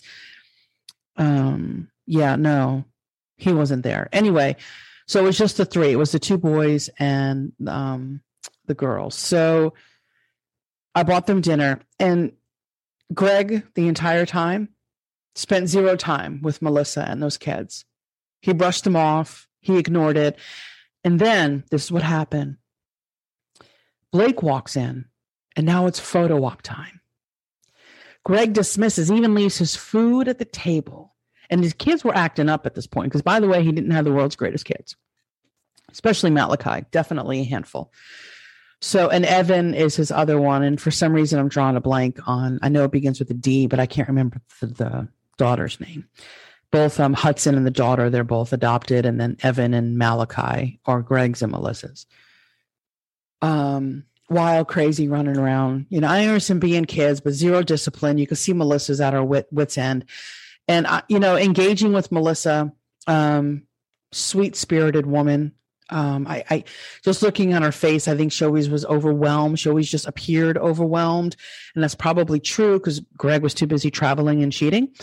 no, he wasn't there. Anyway, so it was just the 3. It was the 2 boys and the girls. So I bought them dinner, and Greg, the entire time, spent 0 time with Melissa and those kids. He brushed them off. He ignored it. And then this is what happened. Blake walks in, and now it's photo op time. Greg dismisses, even leaves his food at the table. And his kids were acting up at this point, because, by the way, he didn't have the world's greatest kids, especially Malachi, definitely a handful. So, and Evan is his other one. And for some reason, I'm drawing a blank on, I know it begins with a D, but I can't remember the daughter's name. Both Hudson and the daughter, they're both adopted. And then Evan and Malachi are Greg's and Melissa's. Wild, crazy, running around. You know, I understand being kids, but 0 discipline. You can see Melissa's at her wit's end. And, engaging with Melissa, sweet-spirited woman. I just looking on her face, I think she always was overwhelmed. She always just appeared overwhelmed. And that's probably true, because Greg was too busy traveling and cheating.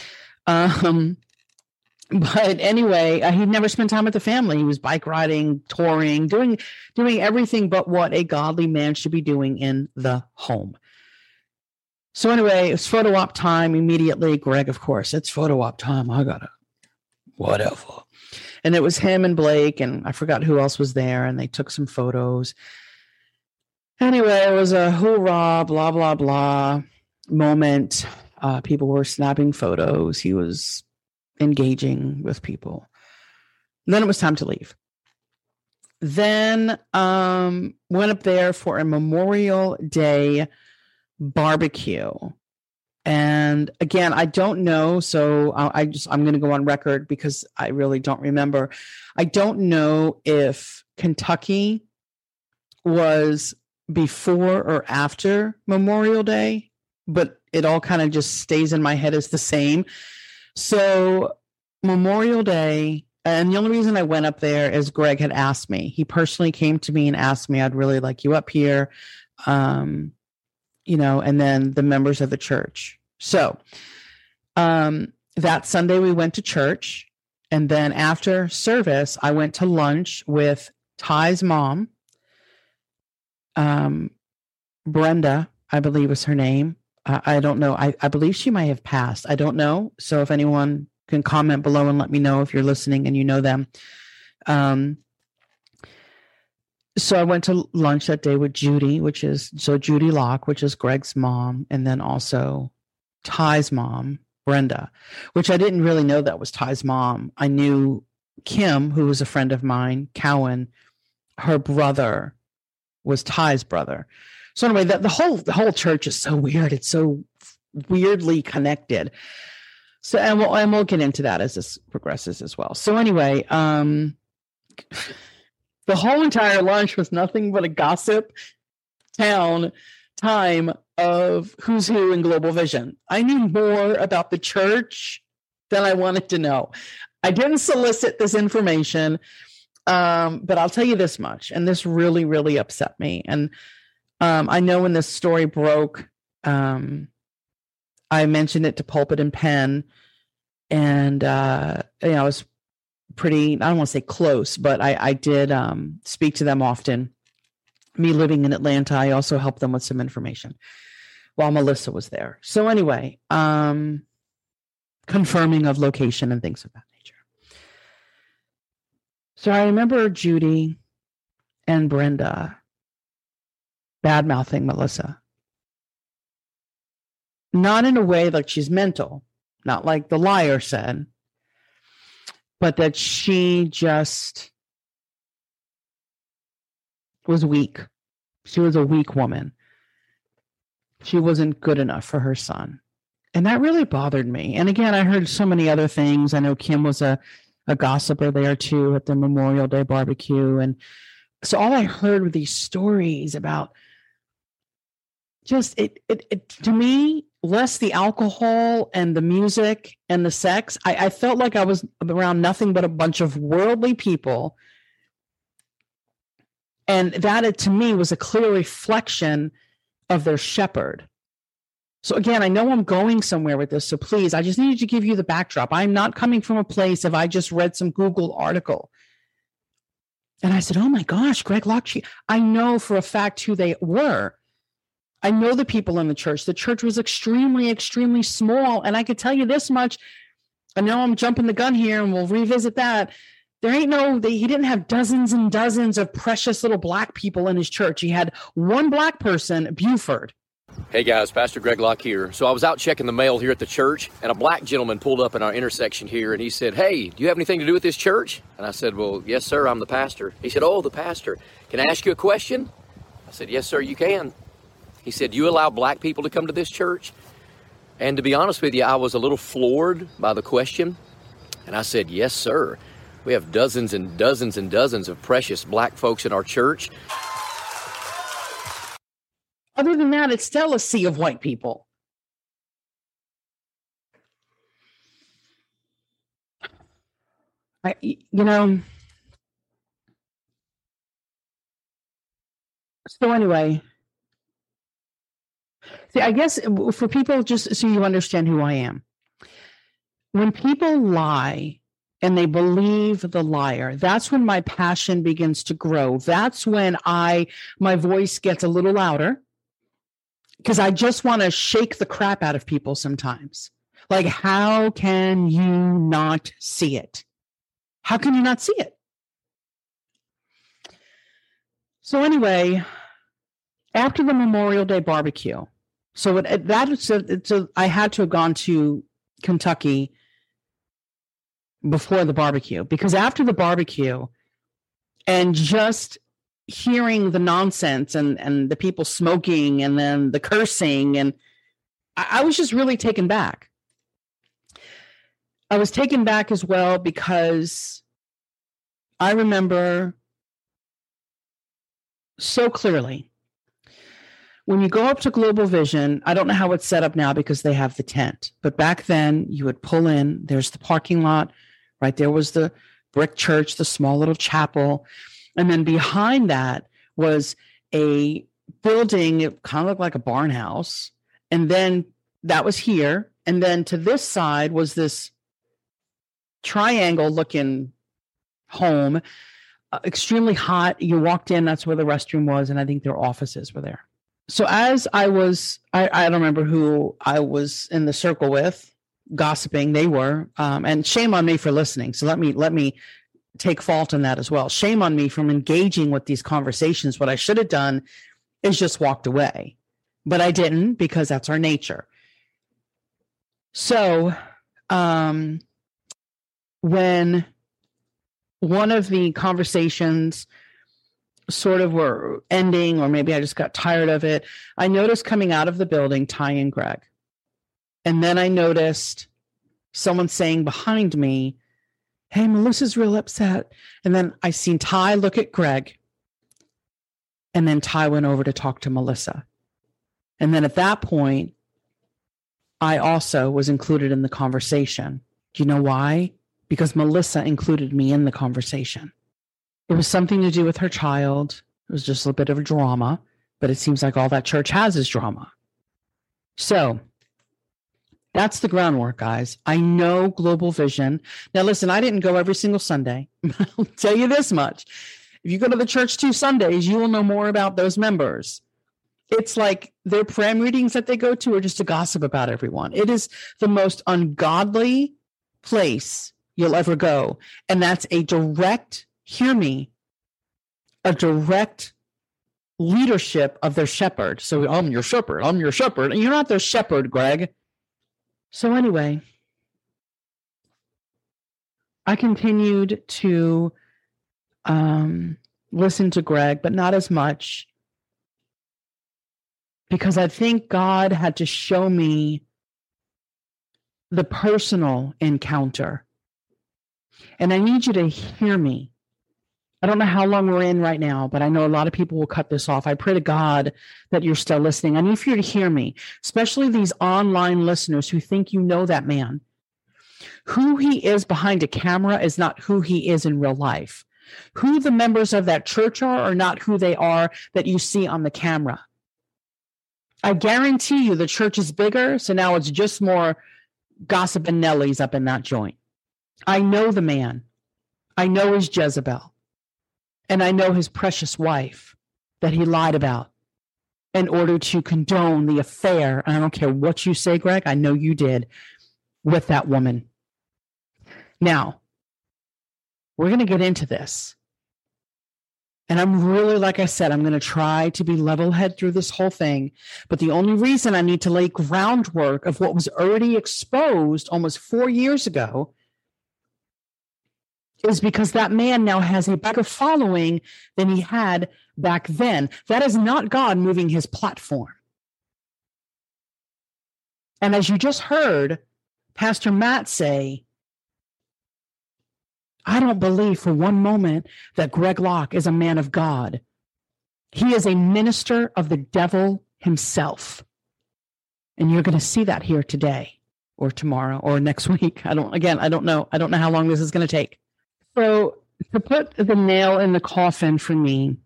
But anyway, he'd never spent time with the family. He was bike riding, touring, doing everything but what a godly man should be doing in the home. So anyway, it was photo op time immediately. Greg, of course, it's photo op time. I gotta whatever. And it was him and Blake, and I forgot who else was there, and they took some photos. Anyway, it was a hoorah, blah, blah, blah moment. People were snapping photos. He was engaging with people. And then it was time to leave. Then went up there for a Memorial Day barbecue. And again, I don't know. So I'm going to go on record because I really don't remember. I don't know if Kentucky was before or after Memorial Day, but it all kind of just stays in my head as the same. So Memorial Day, and the only reason I went up there is Greg had asked me. He personally came to me and asked me, I'd really like you up here, and then the members of the church. So that Sunday we went to church, and then after service, I went to lunch with Ty's mom, Brenda, I believe is her name. I don't know. I believe she might have passed. I don't know. So if anyone can comment below and let me know if you're listening and you know them. So I went to lunch that day with Judy, Judy Locke, which is Greg's mom. And then also Ty's mom, Brenda, which I didn't really know that was Ty's mom. I knew Kim, who was a friend of mine, Cowan, her brother was Ty's brother. So anyway, the whole church is so weird. It's so weirdly connected. So and we'll get into that as this progresses as well. So anyway, the whole entire lunch was nothing but a gossip time of who's who in Global Vision. I knew more about the church than I wanted to know. I didn't solicit this information, but I'll tell you this much, and this really, really upset me. And I know when this story broke, I mentioned it to Pulpit and Pen, and I was pretty, I don't want to say close, but I did speak to them often. Me living in Atlanta, I also helped them with some information while Melissa was there. So anyway, confirming of location and things of that nature. So I remember Judy and Brenda bad-mouthing Melissa. Not in a way like she's mental, not like the liar said, but that she just was weak. She was a weak woman. She wasn't good enough for her son. And that really bothered me. And again, I heard so many other things. I know Kim was a gossiper there too at the Memorial Day barbecue. And so all I heard were these stories about just it to me, less the alcohol and the music and the sex. I felt like I was around nothing but a bunch of worldly people. And that, to me, was a clear reflection of their shepherd. So again, I know I'm going somewhere with this, so please, I just needed to give you the backdrop. I'm not coming from a place of I just read some Google article. And I said, oh my gosh, Greg Locke, I know for a fact who they were. I know the people in the church. The church was extremely, extremely small. And I could tell you this much. I know I'm jumping the gun here and we'll revisit that. There ain't he didn't have dozens and dozens of precious little black people in his church. He had one black person, Buford. Hey guys, Pastor Greg Locke here. So I was out checking the mail here at the church, and a black gentleman pulled up in our intersection here, and he said, hey, do you have anything to do with this church? And I said, well, yes, sir, I'm the pastor. He said, oh, the pastor. Can I ask you a question? I said, yes, sir, you can. He said, do you allow black people to come to this church? And to be honest with you, I was a little floored by the question. And I said, yes, sir. We have dozens and dozens and dozens of precious black folks in our church. Other than that, it's still a sea of white people. So anyway, see, I guess for people, just so you understand who I am, when people lie and they believe the liar, that's when my passion begins to grow. That's when my voice gets a little louder. Because I just want to shake the crap out of people sometimes. Like, how can you not see it? How can you not see it? So anyway, after the Memorial Day barbecue, I had to have gone to Kentucky before the barbecue, because after the barbecue and just hearing the nonsense and the people smoking and then the cursing, and I was just really taken back. I was taken back as well because I remember so clearly when you go up to Global Vision, I don't know how it's set up now because they have the tent, but back then you would pull in, there's the parking lot, right? There was the brick church, the small little chapel. And then behind that was a building, it kind of looked like a barn house. And then that was here. And then to this side was this triangle looking home, extremely hot. You walked in, that's where the restroom was. And I think their offices were there. So as I was, I don't remember who I was in the circle with, gossiping, they were, and shame on me for listening. So let me take fault in that as well. Shame on me from engaging with these conversations. What I should have done is just walked away, but I didn't, because that's our nature. So, when one of the conversations sort of were ending, or maybe I just got tired of it, I noticed coming out of the building, Ty and Greg. And then I noticed someone saying behind me, "Hey, Melissa's real upset." And then I seen Ty look at Greg. And then Ty went over to talk to Melissa. And then at that point, I also was included in the conversation. Do you know why? Because Melissa included me in the conversation. It was something to do with her child. It was just a bit of a drama, but it seems like all that church has is drama. So that's the groundwork, guys. I know Global Vision. Now, listen, I didn't go every single Sunday. I'll tell you this much. If you go to the church 2 Sundays, you will know more about those members. It's like their prayer meetings that they go to are just to gossip about everyone. It is the most ungodly place you'll ever go. And that's a direct, hear me, a direct leadership of their shepherd. So I'm your shepherd. And you're not their shepherd, Greg. So anyway, I continued to listen to Greg, but not as much, because I think God had to show me the personal encounter. And I need you to hear me. I don't know how long we're in right now, but I know a lot of people will cut this off. I pray to God that you're still listening. I need for you to hear me, especially these online listeners who think you know that man. Who he is behind a camera is not who he is in real life. Who the members of that church are not who they are that you see on the camera. I guarantee you the church is bigger, so now it's just more gossip and Nellies up in that joint. I know the man. I know his Jezebel. And I know his precious wife that he lied about in order to condone the affair. And I don't care what you say, Greg, I know you did with that woman. Now, we're going to get into this. And I'm really, like I said, I'm going to try to be level-headed through this whole thing. But the only reason I need to lay groundwork of what was already exposed almost 4 years ago is because that man now has a bigger following than he had back then. That is not God moving his platform. And as you just heard Pastor Matt say, I don't believe for one moment that Greg Locke is a man of God. He is a minister of the devil himself. And you're going to see that here today or tomorrow or next week. I don't know. I don't know how long this is going to take. So to put the nail in the coffin for me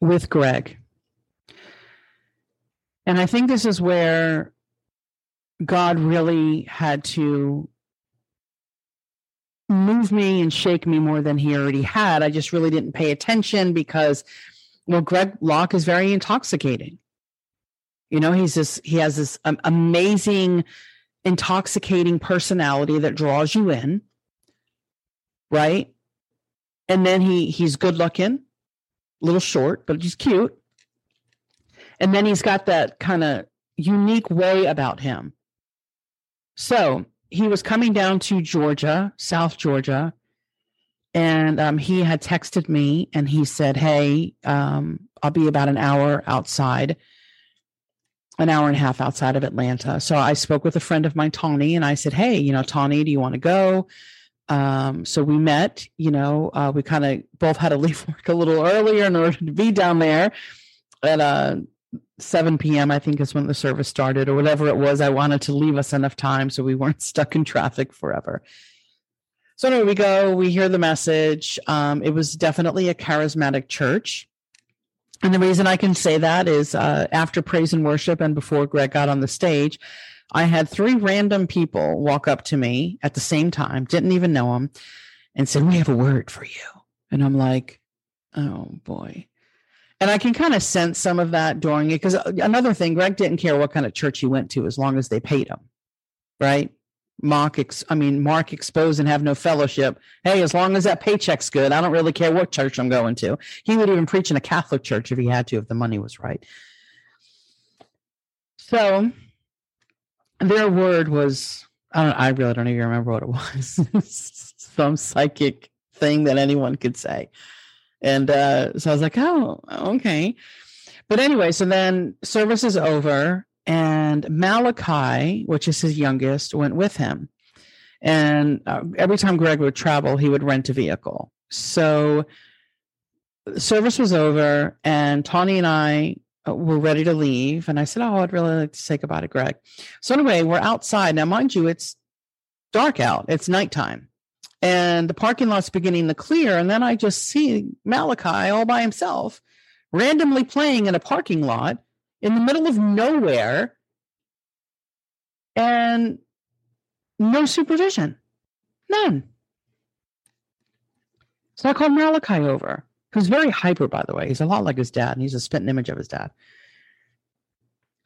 with Greg, and I think this is where God really had to move me and shake me more than he already had. I just really didn't pay attention because, well, Greg Locke is very intoxicating. You know, he has this amazing, intoxicating personality that draws you in. right? And then he's good looking, a little short, but he's cute. And then he's got that kind of unique way about him. So he was coming down to Georgia, South Georgia, and he had texted me and he said, hey, I'll be about an hour and a half outside of Atlanta. So I spoke with a friend of mine, Tawny, and I said, hey, Tawny, do you want to go? So we met, we kind of both had to leave work a little earlier in order to be down there at 7 p.m. I think is when the service started or whatever it was. I wanted to leave us enough time so we weren't stuck in traffic forever. So anyway, we go, we hear the message. It was definitely a charismatic church. And the reason I can say that is after praise and worship and before Greg got on the stage, I had three random people walk up to me at the same time, didn't even know them, and said, we have a word for you. And I'm like, oh, boy. And I can kind of sense some of that during it, because another thing, Greg didn't care what kind of church he went to as long as they paid him, right? Mark, expose and have no fellowship. Hey, as long as that paycheck's good, I don't really care what church I'm going to. He would even preach in a Catholic church if he had to, if the money was right. So their word was, I really don't even remember what it was. Some psychic thing that anyone could say. And so I was like, oh, okay. But anyway, so then service is over and Malachi, which is his youngest, went with him. And every time Greg would travel, he would rent a vehicle. So service was over and Tawny and I were ready to leave. And I said, oh, I'd really like to say goodbye to Greg. So anyway, we're outside. Now, mind you, it's dark out. It's nighttime. And the parking lot's beginning to clear. And then I just see Malachi all by himself, randomly playing in a parking lot in the middle of nowhere and no supervision, none. So I called Malachi over, who's very hyper, by the way. He's a lot like his dad, and he's a spitting image of his dad.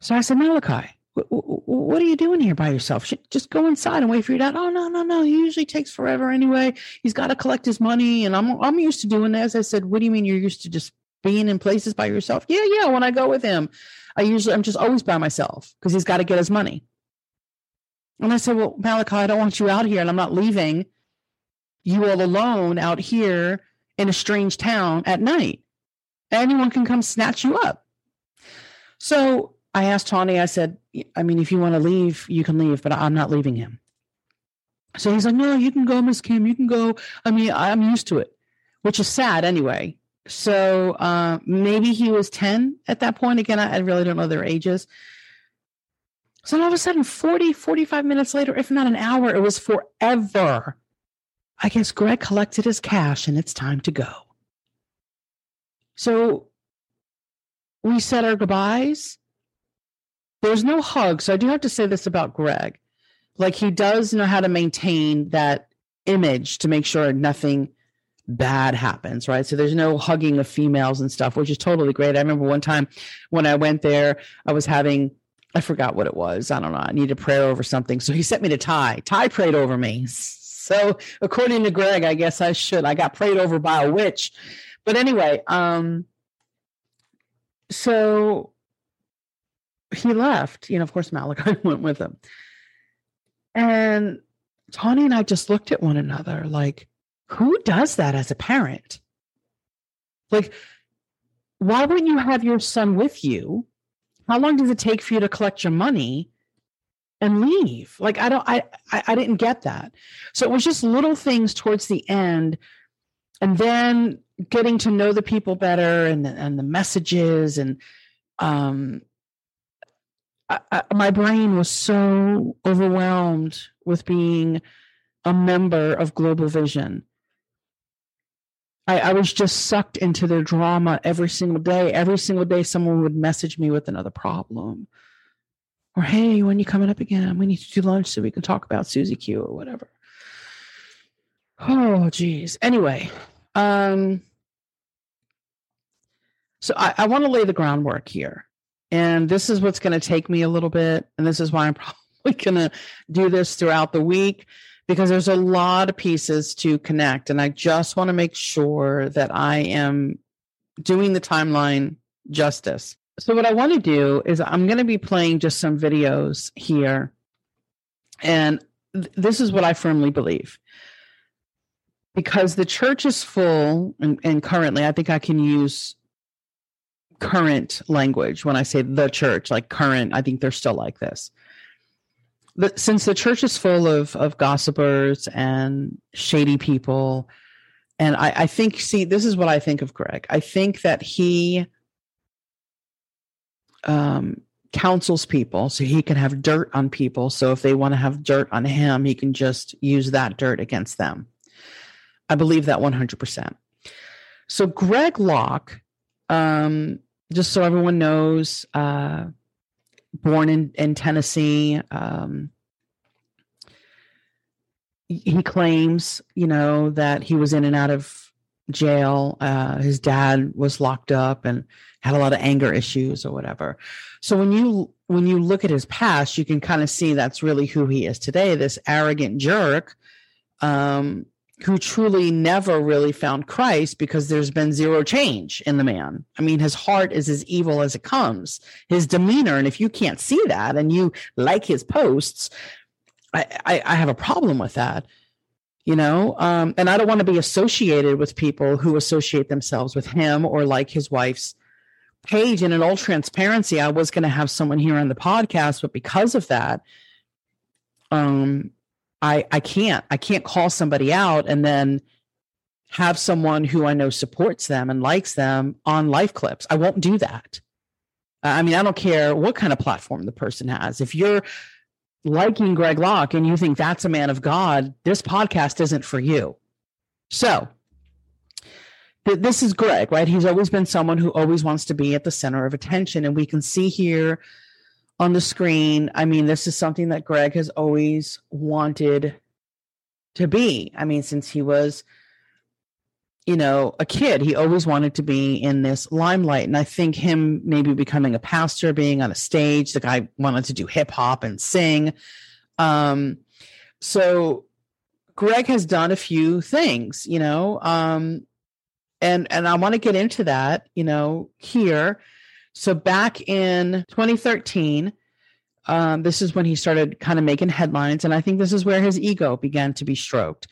So I said, Malachi, what are you doing here by yourself? Just go inside and wait for your dad. Oh, no. He usually takes forever anyway. He's got to collect his money. And I'm used to doing this. I said, what do you mean you're used to just being in places by yourself? Yeah. When I go with him, I'm just always by myself because he's got to get his money. And I said, well, Malachi, I don't want you out here. And I'm not leaving you all alone out here in a strange town at night. Anyone can come snatch you up. So I asked Tawny, I said, if you want to leave, you can leave, but I'm not leaving him. So he's like, no, you can go, Miss Kim, you can go. I'm used to it, which is sad anyway. So maybe he was 10 at that point. Again, I really don't know their ages. So all of a sudden, 40, 45 minutes later, if not an hour, it was forever. I guess Greg collected his cash and it's time to go. So we said our goodbyes. There's no hug. So I do have to say this about Greg. Like, he does know how to maintain that image to make sure nothing bad happens, right? So there's no hugging of females and stuff, which is totally great. I remember one time when I went there, I forgot what it was. I don't know. I needed a prayer over something. So he sent me to Ty. Ty prayed over me. So according to Greg, I guess I got prayed over by a witch. But anyway, so he left, of course, Malachi went with him. And Tawny and I just looked at one another like, who does that as a parent? Like, why wouldn't you have your son with you? How long does it take for you to collect your money and leave? Like, I didn't get that. So it was just little things towards the end. And then getting to know the people better and the messages and, my brain was so overwhelmed with being a member of Global Vision. I was just sucked into their drama every single day. Every single day, someone would message me with another problem. Or, hey, when are you coming up again? We need to do lunch so we can talk about Susie Q or whatever. Oh, geez. Anyway, so I want to lay the groundwork here. And this is what's going to take me a little bit. And this is why I'm probably going to do this throughout the week, because there's a lot of pieces to connect. And I just want to make sure that I am doing the timeline justice. So what I want to do is I'm going to be playing just some videos here. And this is what I firmly believe. Because the church is full, and currently, I think I can use current language when I say the church, like current, I think they're still like this. But since the church is full of gossipers and shady people, and I think, see, this is what I think of Greg. I think that he counsels people so he can have dirt on people. So if they want to have dirt on him, he can just use that dirt against them. I believe that 100%. So Greg Locke, just so everyone knows, born in Tennessee, he claims, you know, that he was in and out of jail. His dad was locked up and had a lot of anger issues or whatever. So when you look at his past, you can kind of see that's really who he is today, this arrogant jerk, who truly never really found Christ because there's been zero change in the man. I mean, his heart is as evil as it comes, his demeanor. And if you can't see that and you like his posts, I have a problem with that, you know? And I don't want to be associated with people who associate themselves with him or like his wife's page. And in all transparency, I was going to have someone here on the podcast, but because of that, I can't call somebody out and then have someone who I know supports them and likes them on Life Clips. I won't do that. I mean, I don't care what kind of platform the person has. If you're liking Greg Locke and you think that's a man of God, this podcast isn't for you. So this is Greg, right? He's always been someone who always wants to be at the center of attention. And we can see here on the screen, I mean, this is something that Greg has always wanted to be. I mean, since he was, you know, a kid, he always wanted to be in this limelight. And I think him maybe becoming a pastor, being on a stage, the guy wanted to do hip hop and sing. So Greg has done a few things, you know, and I want to get into that, you know, here. So back in 2013, this is when he started kind of making headlines. And I think this is where his ego began to be stroked.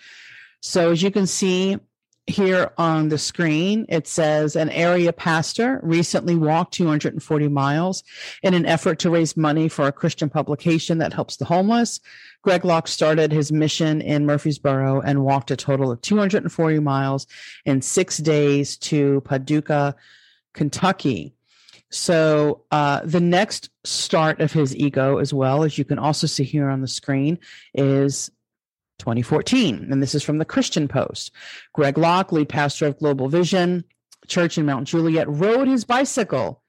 So as you can see here on the screen, it says an area pastor recently walked 240 miles in an effort to raise money for a Christian publication that helps the homeless. Greg Locke started his mission in Murfreesboro and walked a total of 240 miles in 6 days to Paducah, Kentucky. So the next start of his ego, as well, as you can also see here on the screen, is 2014. And this is from the Christian Post. Greg Locke, lead pastor of Global Vision Church in Mount Juliet, rode his bicycle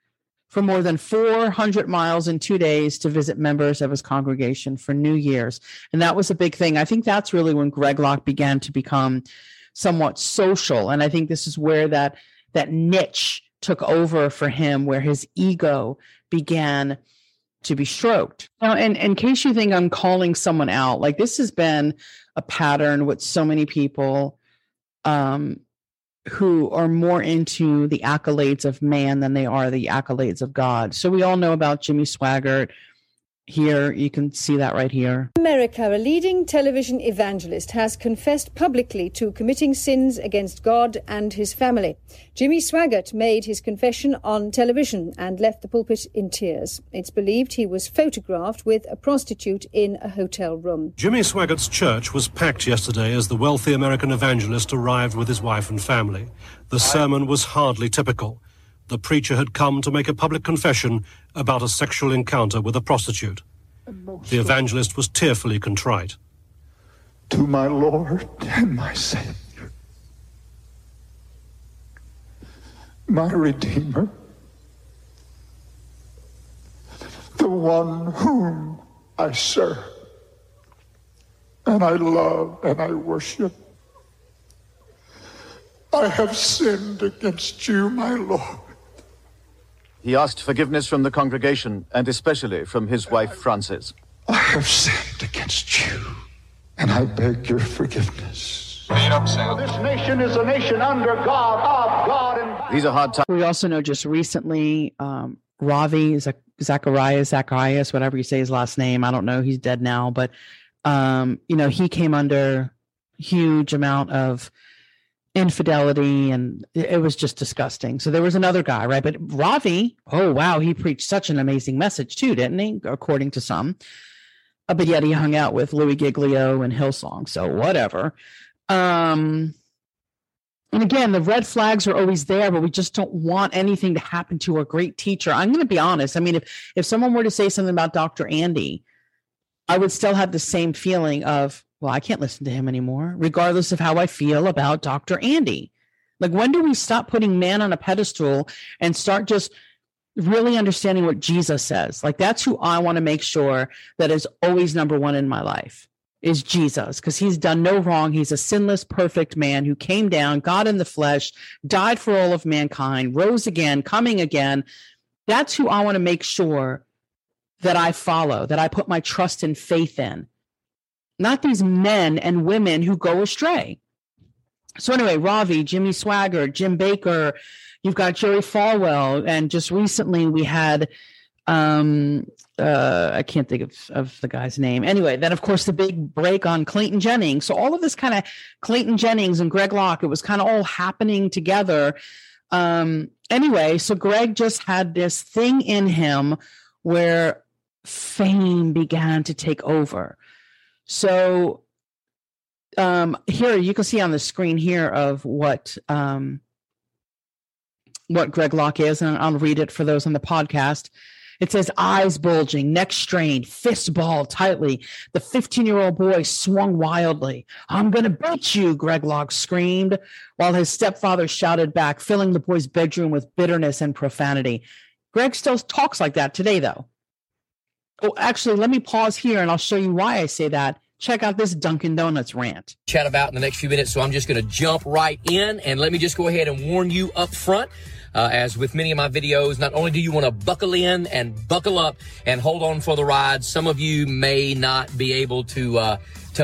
for more than 400 miles in 2 days to visit members of his congregation for New Year's. And that was a big thing. I think that's really when Greg Locke began to become somewhat social. And I think this is where that niche took over for him, where his ego began to be stroked. Now, and in case you think I'm calling someone out, like, this has been a pattern with so many people who are more into the accolades of man than they are the accolades of God. So we all know about Jimmy Swaggart. Here, you can see that right here. America, a leading television evangelist, has confessed publicly to committing sins against God and his family. Jimmy Swaggart made his confession on television and left the pulpit in tears. It's believed he was photographed with a prostitute in a hotel room. Jimmy Swaggart's church was packed yesterday as the wealthy American evangelist arrived with his wife and family. The sermon was hardly typical. The preacher had come to make a public confession about a sexual encounter with a prostitute. The evangelist was tearfully contrite. To my Lord and my Savior, my Redeemer, the one whom I serve and I love and I worship, I have sinned against you, my Lord. He asked forgiveness from the congregation, and especially from his wife, Frances. I have sinned against you and I beg your forgiveness. This nation is a nation under God, of God, and by. These are hard times. We also know just recently, Ravi Zacharias, whatever you say his last name, I don't know, he's dead now, but you know, he came under huge amount of infidelity, and it was just disgusting. So there was another guy, right? But Ravi, oh wow, he preached such an amazing message too, didn't he? According to some, but yet he hung out with Louis Giglio and Hillsong, so whatever. And again, the red flags are always there, but we just don't want anything to happen to a great teacher. I'm going to be honest. I mean, if someone were to say something about Dr. Andy, I would still have the same feeling of, well, I can't listen to him anymore, regardless of how I feel about Dr. Andy. Like, when do we stop putting man on a pedestal and start just really understanding what Jesus says? Like, that's who I want to make sure that is always number one in my life, is Jesus, because he's done no wrong. He's a sinless, perfect man who came down, God in the flesh, died for all of mankind, rose again, coming again. That's who I want to make sure that I follow, that I put my trust and faith in. Not these men and women who go astray. So anyway, Ravi, Jimmy Swaggart, Jim Baker, you've got Jerry Falwell. And just recently we had, I can't think of the guy's name. Anyway, then of course the big break on Clayton Jennings. So all of this kind of Clayton Jennings and Greg Locke, it was kind of all happening together. Anyway, so Greg just had this thing in him where fame began to take over. So here you can see on the screen here of what Greg Locke is, and I'll read it for those on the podcast. It says, eyes bulging, neck strained, fist balled tightly. The 15-year-old boy swung wildly. I'm going to beat you, Greg Locke screamed, while his stepfather shouted back, filling the boy's bedroom with bitterness and profanity. Greg still talks like that today, though. Oh, actually, let me pause here and I'll show you why I say that. Check out this Dunkin' Donuts rant. Chat about in the next few minutes, so I'm just going to jump right in, and let me just go ahead and warn you up front. As with many of my videos, not only do you want to buckle in and buckle up and hold on for the ride, some of you may not be able to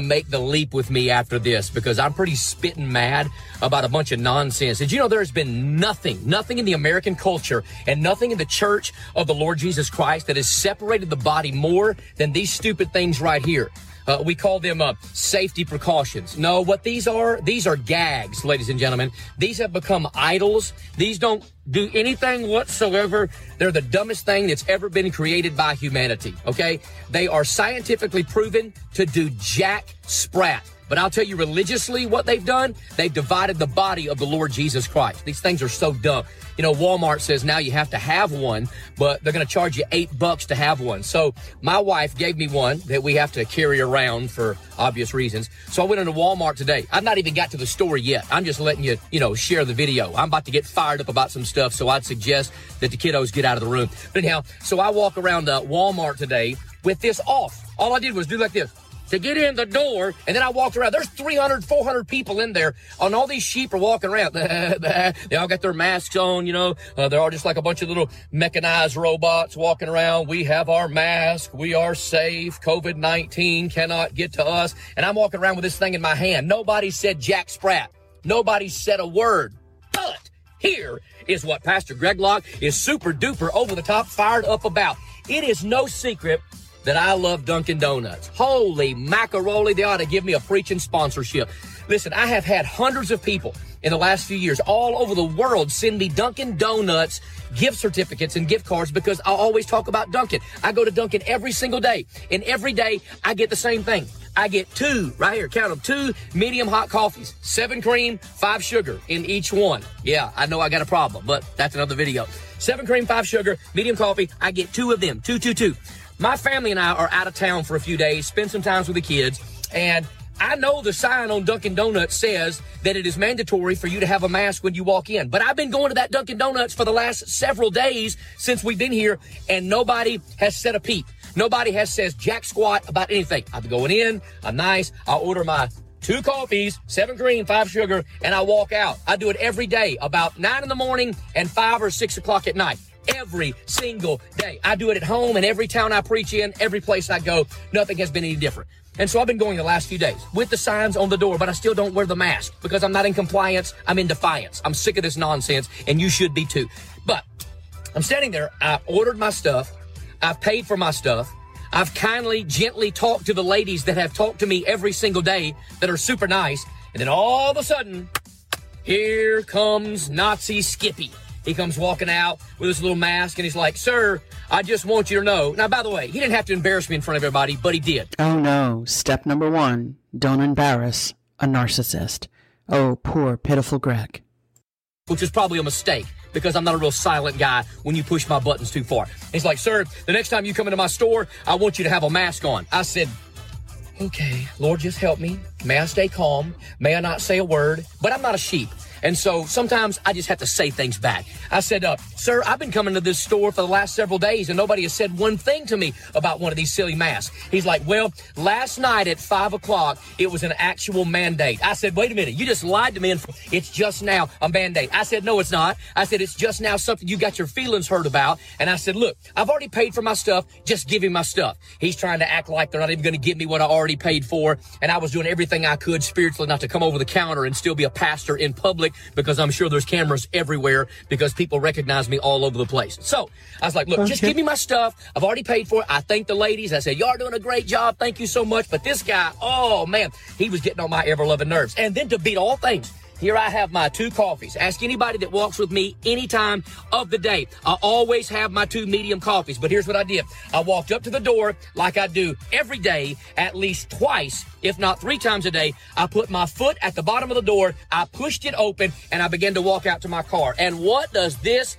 make the leap with me after this, because I'm pretty spitting mad about a bunch of nonsense. Did you know there's been nothing in the American culture and nothing in the church of the Lord Jesus Christ that has separated the body more than these stupid things right here? We call them safety precautions. No, what these are gags, ladies and gentlemen. These have become idols. These don't do anything whatsoever. They're the dumbest thing that's ever been created by humanity, okay? They are scientifically proven to do jack sprat. But I'll tell you religiously what they've done. They've divided the body of the Lord Jesus Christ. These things are so dumb. You know, Walmart says now you have to have one, but they're going to charge you $8 to have one. So my wife gave me one that we have to carry around for obvious reasons. So I went into Walmart today. I've not even got to the store yet. I'm just letting you, share the video. I'm about to get fired up about some stuff, so I'd suggest that the kiddos get out of the room. But anyhow, so I walk around Walmart today with this off. All I did was do like this to get in the door, and then I walked around. There's 300, 400 people in there, and all these sheep are walking around. They all got their masks on, they're all just like a bunch of little mechanized robots walking around. We have our mask. We are safe. COVID-19 cannot get to us. And I'm walking around with this thing in my hand. Nobody said jack sprat. Nobody said a word. But here is what Pastor Greg Locke is super duper over the top fired up about. It is no secret that I love Dunkin' Donuts. Holy macaroni, they ought to give me a preaching sponsorship. Listen, I have had hundreds of people in the last few years all over the world send me Dunkin' Donuts gift certificates and gift cards because I always talk about Dunkin'. I go to Dunkin' every single day, and every day I get the same thing. I get two, right here, count them, two medium hot coffees, 7 cream, 5 sugar in each one. Yeah, I know I got a problem, but that's another video. 7 cream, 5 sugar, medium coffee, I get 2 of them, 2. My family and I are out of town for a few days, spend some time with the kids, and I know the sign on Dunkin' Donuts says that it is mandatory for you to have a mask when you walk in, but I've been going to that Dunkin' Donuts for the last several days since we've been here, and nobody has said a peep. Nobody has says jack squat about anything. I'm going in, I'm nice, I order my 2 coffees, 7 green, 5 sugar, and I walk out. I do it every day, about 9 in the morning and 5 or 6 o'clock at night. every single day. I do it at home, in every town I preach in, every place I go. Nothing has been any different. And so I've been going the last few days with the signs on the door, but I still don't wear the mask because I'm not in compliance. I'm in defiance. I'm sick of this nonsense, and you should be too. But I'm standing there. I ordered my stuff. I've paid for my stuff. I've kindly, gently talked to the ladies that have talked to me every single day that are super nice. And then all of a sudden, here comes Nazi Skippy. He comes walking out with his little mask, and he's like, "Sir, I just want you to know." Now, by the way, he didn't have to embarrass me in front of everybody, but he did. Oh, no. Step number one, don't embarrass a narcissist. Oh, poor, pitiful Greg. Which is probably a mistake, because I'm not a real silent guy when you push my buttons too far. He's like, "Sir, the next time you come into my store, I want you to have a mask on." I said, "Okay, Lord, just help me. May I stay calm? May I not say a word?" But I'm not a sheep. And so sometimes I just have to say things back. I said, "Sir, I've been coming to this store for the last several days, and nobody has said one thing to me about one of these silly masks." He's like, "Well, last night at 5 o'clock, it was an actual mandate." I said, "Wait a minute. You just lied to me. And it's just now a mandate." I said, "No, it's not." I said, "It's just now something you got your feelings hurt about." And I said, "Look, I've already paid for my stuff. Just give him my stuff." He's trying to act like they're not even going to give me what I already paid for. And I was doing everything I could spiritually not to come over the counter and still be a pastor in public, because I'm sure there's cameras everywhere because people recognize me all over the place. So I was like, "Look, just give me my stuff. I've already paid for it." I thanked the ladies. I said, "Y'all are doing a great job. Thank you so much." But this guy, oh man, he was getting on my ever-loving nerves. And then to beat all things, here I have my two coffees. Ask anybody that walks with me any time of the day. I always have my two medium coffees. But here's what I did. I walked up to the door like I do every day, at least twice, if not three times a day. I put my foot at the bottom of the door. I pushed it open, and I began to walk out to my car. And what does this,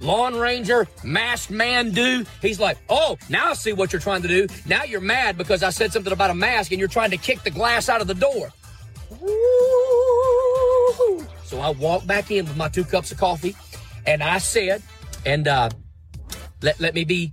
lawn ranger, masked man do? He's like, "Oh, now I see what you're trying to do. Now you're mad because I said something about a mask, and you're trying to kick the glass out of the door." So I walked back in with my two cups of coffee, and I said, let me be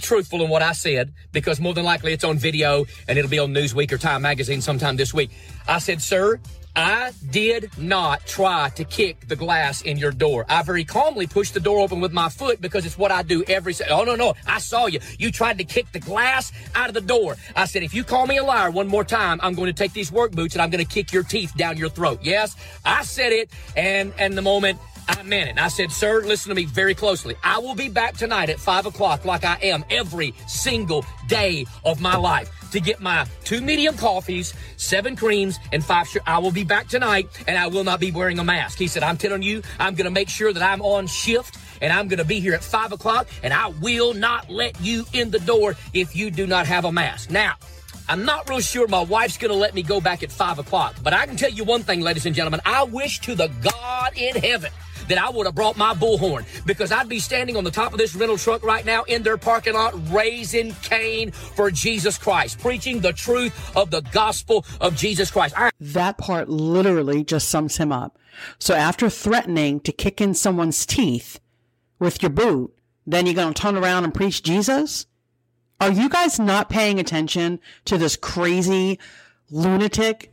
truthful in what I said, because more than likely it's on video and it'll be on Newsweek or Time Magazine sometime this week. I said, "Sir, I did not try to kick the glass in your door. I very calmly pushed the door open with my foot because it's what I do every..." "Oh, no, I saw you. You tried to kick the glass out of the door." I said, "If you call me a liar one more time, I'm going to take these work boots and I'm going to kick your teeth down your throat." Yes, I said it, and the moment I meant it. And I said, "Sir, listen to me very closely. I will be back tonight at 5 o'clock like I am every single day of my life to get my two medium coffees, 7 creams, and 5 sugar. I will be back tonight, and I will not be wearing a mask." He said, "I'm telling you, I'm going to make sure that I'm on shift, and I'm going to be here at 5 o'clock, and I will not let you in the door if you do not have a mask." Now, I'm not real sure my wife's going to let me go back at 5 o'clock, but I can tell you one thing, ladies and gentlemen. I wish to the God in heaven that I would have brought my bullhorn, because I'd be standing on the top of this rental truck right now in their parking lot raising Cain for Jesus Christ, preaching the truth of the gospel of Jesus Christ. That part literally just sums him up. So after threatening to kick in someone's teeth with your boot, then you're going to turn around and preach Jesus? Are you guys not paying attention to this crazy lunatic?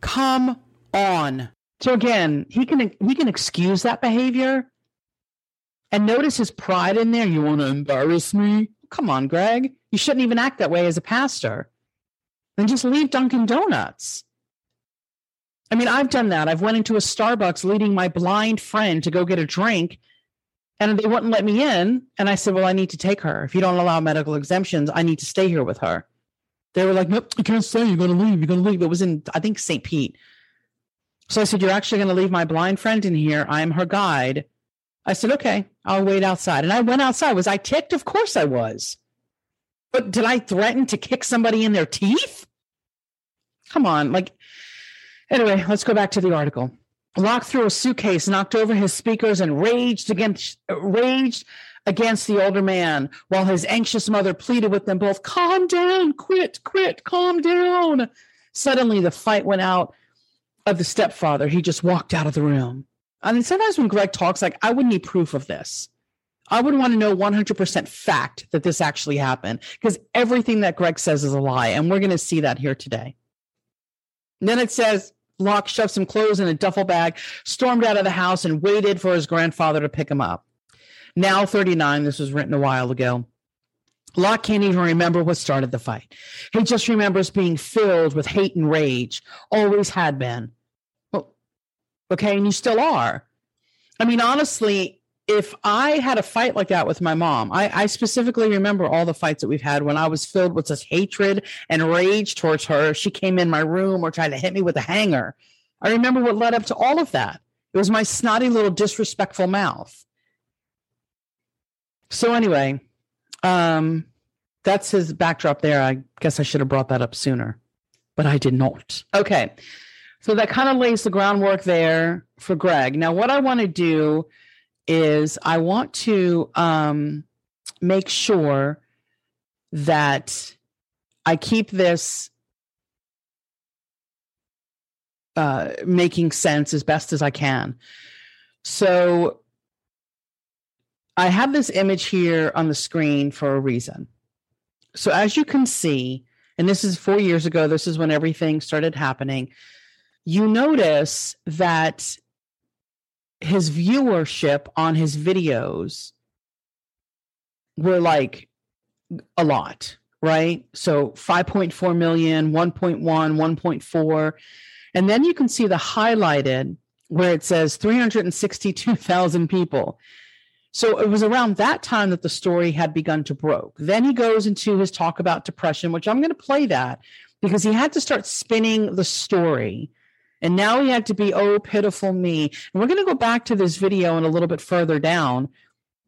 Come on. So again, he can excuse that behavior, and notice his pride in there. "You want to embarrass me? Come on, Greg. You shouldn't even act that way as a pastor. Then just leave Dunkin' Donuts." I mean, I've done that. I've went into a Starbucks leading my blind friend to go get a drink, and they wouldn't let me in. And I said, "Well, I need to take her. If you don't allow medical exemptions, I need to stay here with her." They were like, "Nope, you can't stay. You're going to leave. You're going to leave." It was in, I think, St. Pete. So I said, "You're actually going to leave my blind friend in here. I'm her guide." I said, "Okay, I'll wait outside." And I went outside. Was I ticked? Of course I was. But did I threaten to kick somebody in their teeth? Come on. Anyway, let's go back to the article. Locke threw a suitcase, knocked over his speakers, and raged against the older man, while his anxious mother pleaded with them both, "Calm down, quit, calm down." Suddenly, the fight went out of the stepfather. He just walked out of the room. And sometimes when Greg talks, I would need proof of this. I would want to know 100% fact that this actually happened, because everything that Greg says is a lie. And we're going to see that here today. And then it says, Locke shoved some clothes in a duffel bag, stormed out of the house, and waited for his grandfather to pick him up. now 39. This was written a while ago. Locke can't even remember what started the fight. He just remembers being filled with hate and rage. Always had been. Well, okay, and you still are. I mean, honestly, if I had a fight like that with my mom, I specifically remember all the fights that we've had when I was filled with this hatred and rage towards her. She came in my room or tried to hit me with a hanger. I remember what led up to all of that. It was my snotty little disrespectful mouth. So anyway, that's his backdrop there. I guess I should have brought that up sooner, but I did not. Okay. So that kind of lays the groundwork there for Greg. Now, what I want to do is I want to make sure that I keep this making sense as best as I can. So I have this image here on the screen for a reason. So as you can see, and this is 4 years ago, this is when everything started happening. You notice that his viewership on his videos were like a lot, right? So 5.4 million, 1.1, 1.4. And then you can see the highlighted where it says 362,000 people. So it was around that time that the story had begun to broke. Then he goes into his talk about depression, which I'm going to play that because he had to start spinning the story. And now he had to be, oh, pitiful me. And we're going to go back to this video and a little bit further down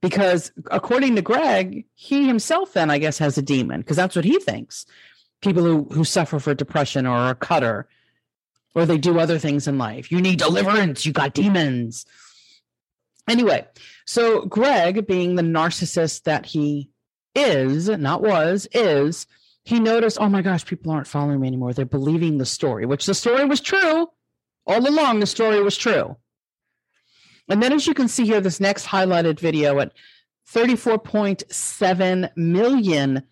because according to Greg, he himself then, I guess, has a demon because that's what he thinks. People who suffer for depression or are a cutter. Or they do other things in life. You need deliverance. You got demons. Anyway, so Greg, being the narcissist that he is, not was, is, he noticed, oh my gosh, people aren't following me anymore. They're believing the story, which the story was true. All along, the story was true. And then as you can see here, this next highlighted video at 34.7 million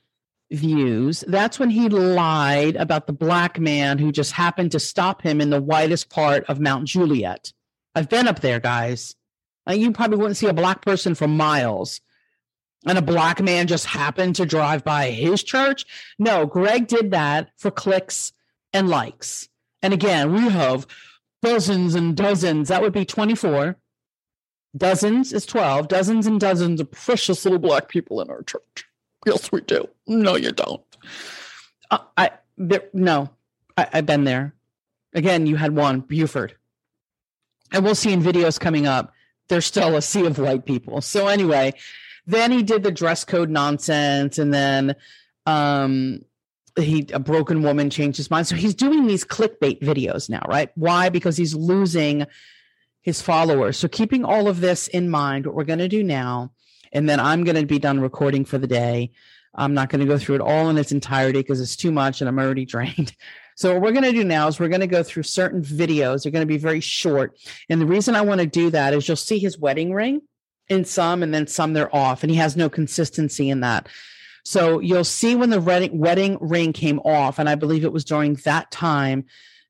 views. That's when he lied about the black man who just happened to stop him in the whitest part of Mount Juliet. I've been up there, guys. You probably wouldn't see a black person for miles. And a black man just happened to drive by his church. No, Greg did that for clicks and likes. And again, we have dozens and dozens. That would be 24. Dozens is 12. Dozens and dozens of precious little black people in our church. Yes, we do. No, you don't. I've been there. Again, you had one, Buford. And we'll see in videos coming up, there's still a sea of white people. So anyway, then he did the dress code nonsense. And then a broken woman changed his mind. So he's doing these clickbait videos now, right? Why? Because he's losing his followers. So keeping all of this in mind, what we're going to do now, and then I'm going to be done recording for the day. I'm not going to go through it all in its entirety because it's too much and I'm already drained. So what we're going to do now is we're going to go through certain videos. They're going to be very short. And the reason I want to do that is you'll see his wedding ring in some, and then some they're off. And he has no consistency in that. So you'll see when the wedding ring came off. And I believe it was during that time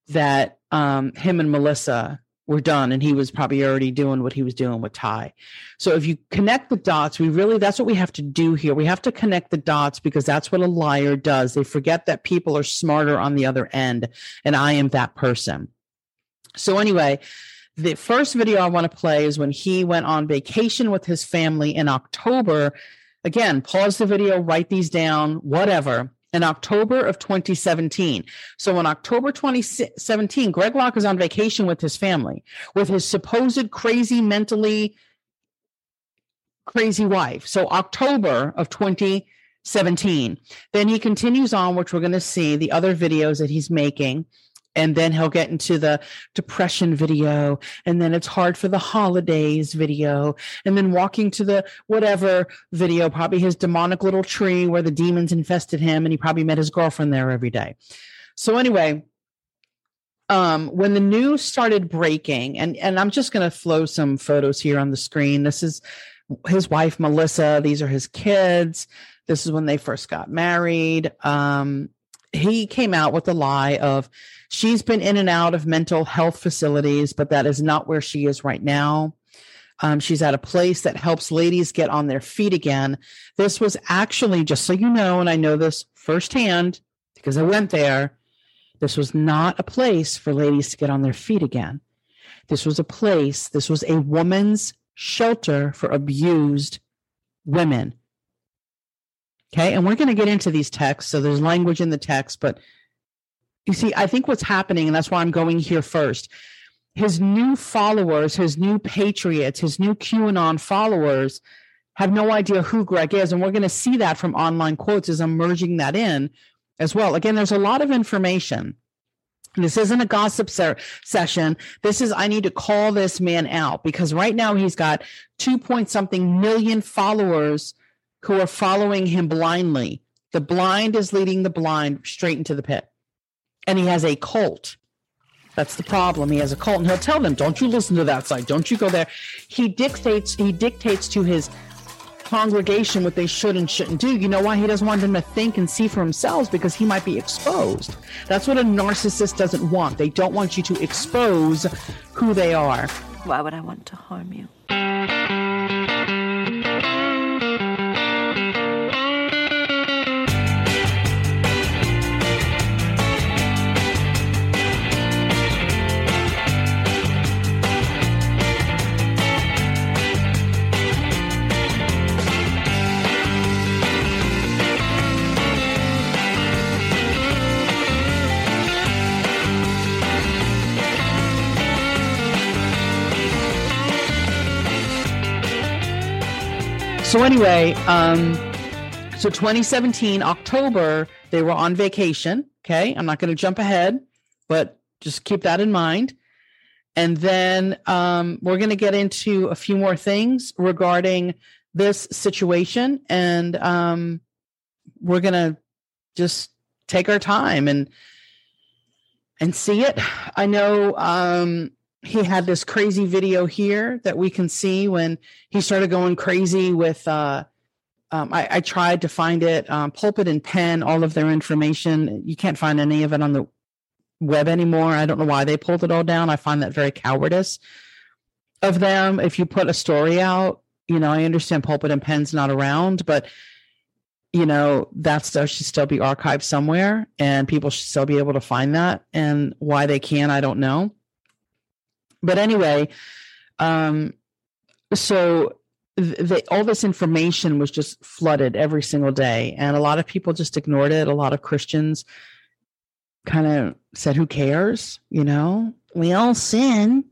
that him and Melissa were done, and he was probably already doing what he was doing with Ty. So if you connect the dots, that's what we have to do here. We have to connect the dots because that's what a liar does. They forget that people are smarter on the other end, and I am that person. So anyway, the first video I want to play is when he went on vacation with his family in October. Again, pause the video, write these down, whatever. In October of 2017. So in October 2017, Greg Locke is on vacation with his family, with his supposed crazy, mentally crazy wife. So October of 2017. Then he continues on, which we're going to see the other videos that he's making. And then he'll get into the depression video. And then it's hard for the holidays video. And then walking to the whatever video, probably his demonic little tree where the demons infested him. And he probably met his girlfriend there every day. So anyway, when the news started breaking, and I'm just going to flow some photos here on the screen. This is his wife, Melissa. These are his kids. This is when they first got married. He came out with the lie of she's been in and out of mental health facilities, but that is not where she is right now. She's at a place that helps ladies get on their feet again. This was actually, just so you know, and I know this firsthand because I went there, this was not a place for ladies to get on their feet again. This was a place, this was a woman's shelter for abused women. Okay, and we're going to get into these texts. So there's language in the text, but you see, I think what's happening, and that's why I'm going here first, his new followers, his new patriots, his new QAnon followers have no idea who Greg is. And we're going to see that from online quotes as I'm merging that in as well. Again, there's a lot of information. This isn't a gossip session. This is, I need to call this man out because right now he's got 2-point-something million followers who are following him blindly. The blind is leading the blind straight into the pit. And he has a cult. That's the problem. He has a cult. And he'll tell them, don't you listen to that side. Don't you go there. He dictates to his congregation what they should and shouldn't do. You know why? He doesn't want them to think and see for themselves because he might be exposed. That's what a narcissist doesn't want. They don't want you to expose who they are. Why would I want to harm you? So anyway, so 2017, October, they were on vacation. Okay. I'm not going to jump ahead, but just keep that in mind. And then we're going to get into a few more things regarding this situation. And we're going to just take our time and see it. I know he had this crazy video here that we can see when he started going crazy with, I tried to find it, Pulpit and Pen, all of their information. You can't find any of it on the web anymore. I don't know why they pulled it all down. I find that very cowardice of them. If you put a story out, you know, I understand Pulpit and Pen's not around, but you know, that stuff should still be archived somewhere and people should still be able to find that, and why they can't, I don't know. But anyway, so all this information was just flooded every single day. And a lot of people just ignored it. A lot of Christians kind of said, who cares? You know, we all sin.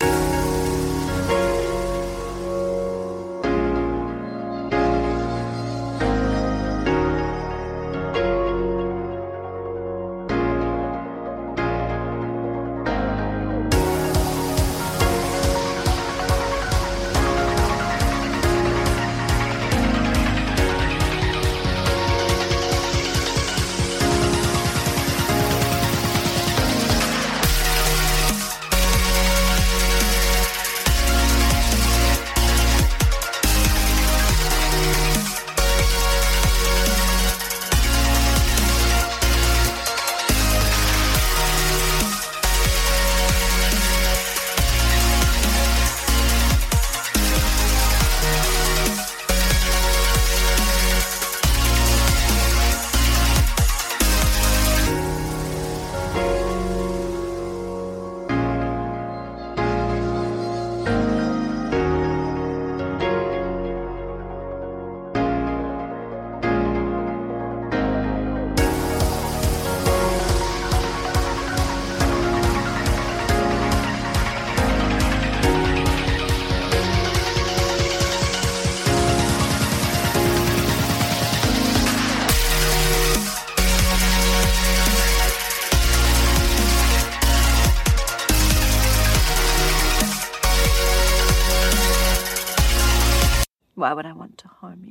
Why would I want to harm you?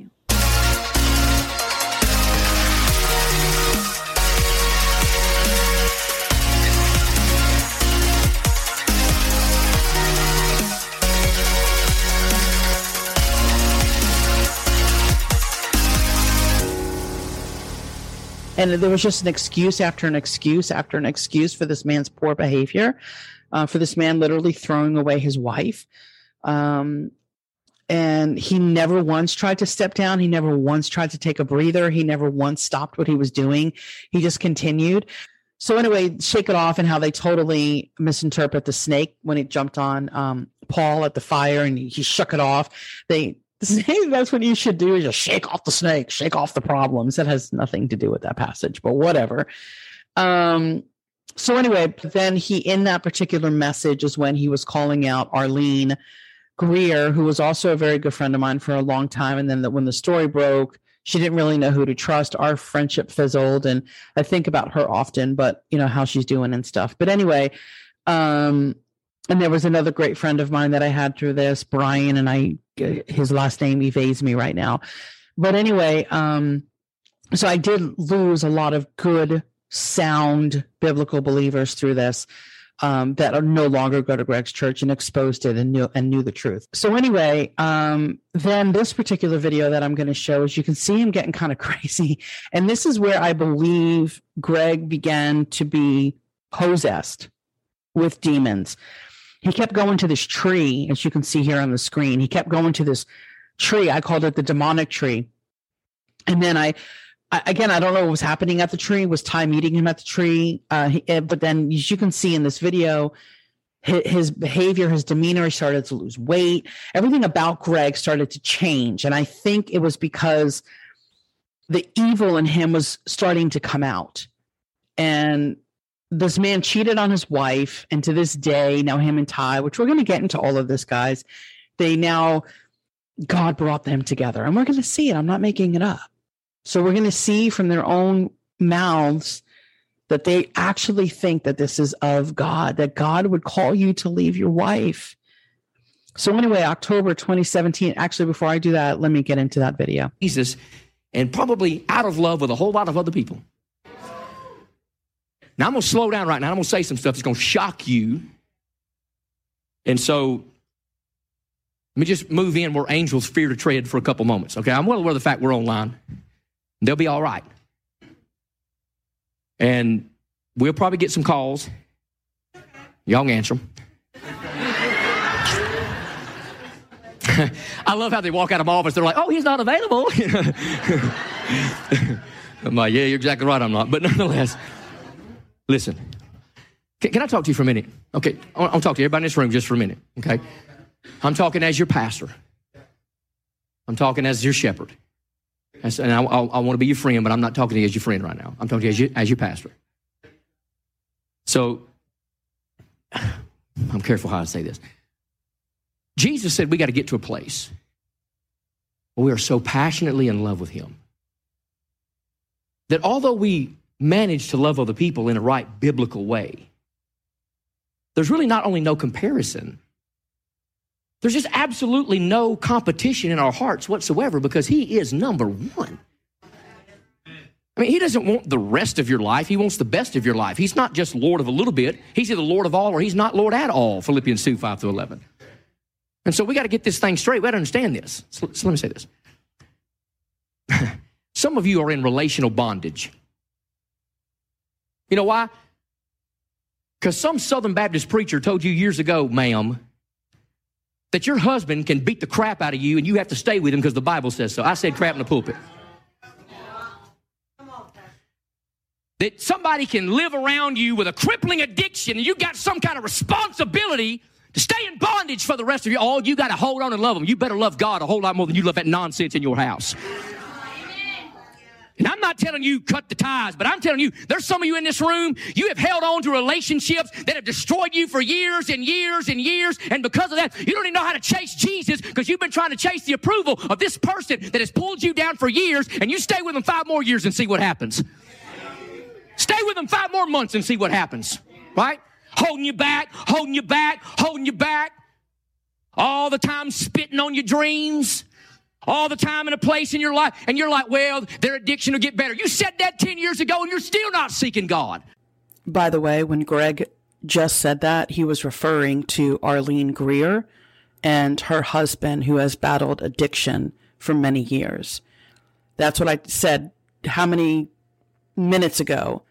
And there was just an excuse after an excuse after an excuse for this man's poor behavior, for this man literally throwing away his wife. And he never once tried to step down. He never once tried to take a breather. He never once stopped what he was doing. He just continued. So anyway, Shake It Off and how they totally misinterpret the snake when it jumped on Paul at the fire and he shook it off. That's what you should do, is just shake off the snake, shake off the problems. That has nothing to do with that passage, but whatever. So anyway, then he, in that particular message, is when he was calling out Arlene Greer, who was also a very good friend of mine for a long time. And then when the story broke, she didn't really know who to trust. Our friendship fizzled. And I think about her often, but you know, how she's doing and stuff. But anyway, and there was another great friend of mine that I had through this, Brian, and his last name evades me right now. But anyway, so I did lose a lot of good, sound biblical believers through this, that are no longer go to Greg's church and exposed it and knew the truth. So anyway, then this particular video that I'm going to show is, you can see him getting kind of crazy. And this is where I believe Greg began to be possessed with demons. He kept going to this tree, as you can see here on the screen. He kept going to this tree. I called it the demonic tree. And then I don't know what was happening at the tree. Was Ty meeting him at the tree? But then, as you can see in this video, his behavior, his demeanor, he started to lose weight. Everything about Greg started to change. And I think it was because the evil in him was starting to come out. And this man cheated on his wife. And to this day, now him and Ty, which we're going to get into all of this, guys, God brought them together. And we're going to see it. I'm not making it up. So we're going to see from their own mouths that they actually think that this is of God, that God would call you to leave your wife. So anyway, October 2017, actually, before I do that, let me get into that video. Jesus, and probably out of love with a whole lot of other people. Now, I'm going to slow down right now. I'm going to say some stuff that's going to shock you. And so let me just move in where angels fear to tread for a couple moments. Okay, I'm well aware of the fact we're online. They'll be all right. And we'll probably get some calls. Y'all can answer them. I love how they walk out of my office. They're like, oh, he's not available. I'm like, yeah, you're exactly right, I'm not. But nonetheless, listen, can I talk to you for a minute? Okay, I'll talk to everybody in this room just for a minute, okay? I'm talking as your pastor. I'm talking as your shepherd. And I want to be your friend, but I'm not talking to you as your friend right now. I'm talking to you as your pastor. So, I'm careful how I say this. Jesus said we got to get to a place where we are so passionately in love with him that although we manage to love other people in a right biblical way, there's really not only no comparison, there's just absolutely no competition in our hearts whatsoever, because he is number one. I mean, he doesn't want the rest of your life. He wants the best of your life. He's not just Lord of a little bit. He's either Lord of all or he's not Lord at all, Philippians 2, 5 through 11. And so we got to get this thing straight. We got to understand this. So let me say this. Some of you are in relational bondage. You know why? Because some Southern Baptist preacher told you years ago, ma'am, that your husband can beat the crap out of you and you have to stay with him because the Bible says so. I said crap in the pulpit. That somebody can live around you with a crippling addiction and you got some kind of responsibility to stay in bondage for the rest of your all. You got to hold on and love him. You better love God a whole lot more than you love that nonsense in your house. And I'm not telling you cut the ties, but I'm telling you, there's some of you in this room, you have held on to relationships that have destroyed you for years and years and years. And because of that, you don't even know how to chase Jesus because you've been trying to chase the approval of this person that has pulled you down for years. And you stay with them 5 more years and see what happens. Stay with them 5 more months and see what happens. Right? Holding you back, holding you back, holding you back. All the time spitting on your dreams. All the time in a place in your life, and you're like, well, their addiction will get better. You said that 10 years ago, and you're still not seeking God. By the way, when Greg just said that, he was referring to Arlene Greer and her husband, who has battled addiction for many years. That's what I said how many minutes ago,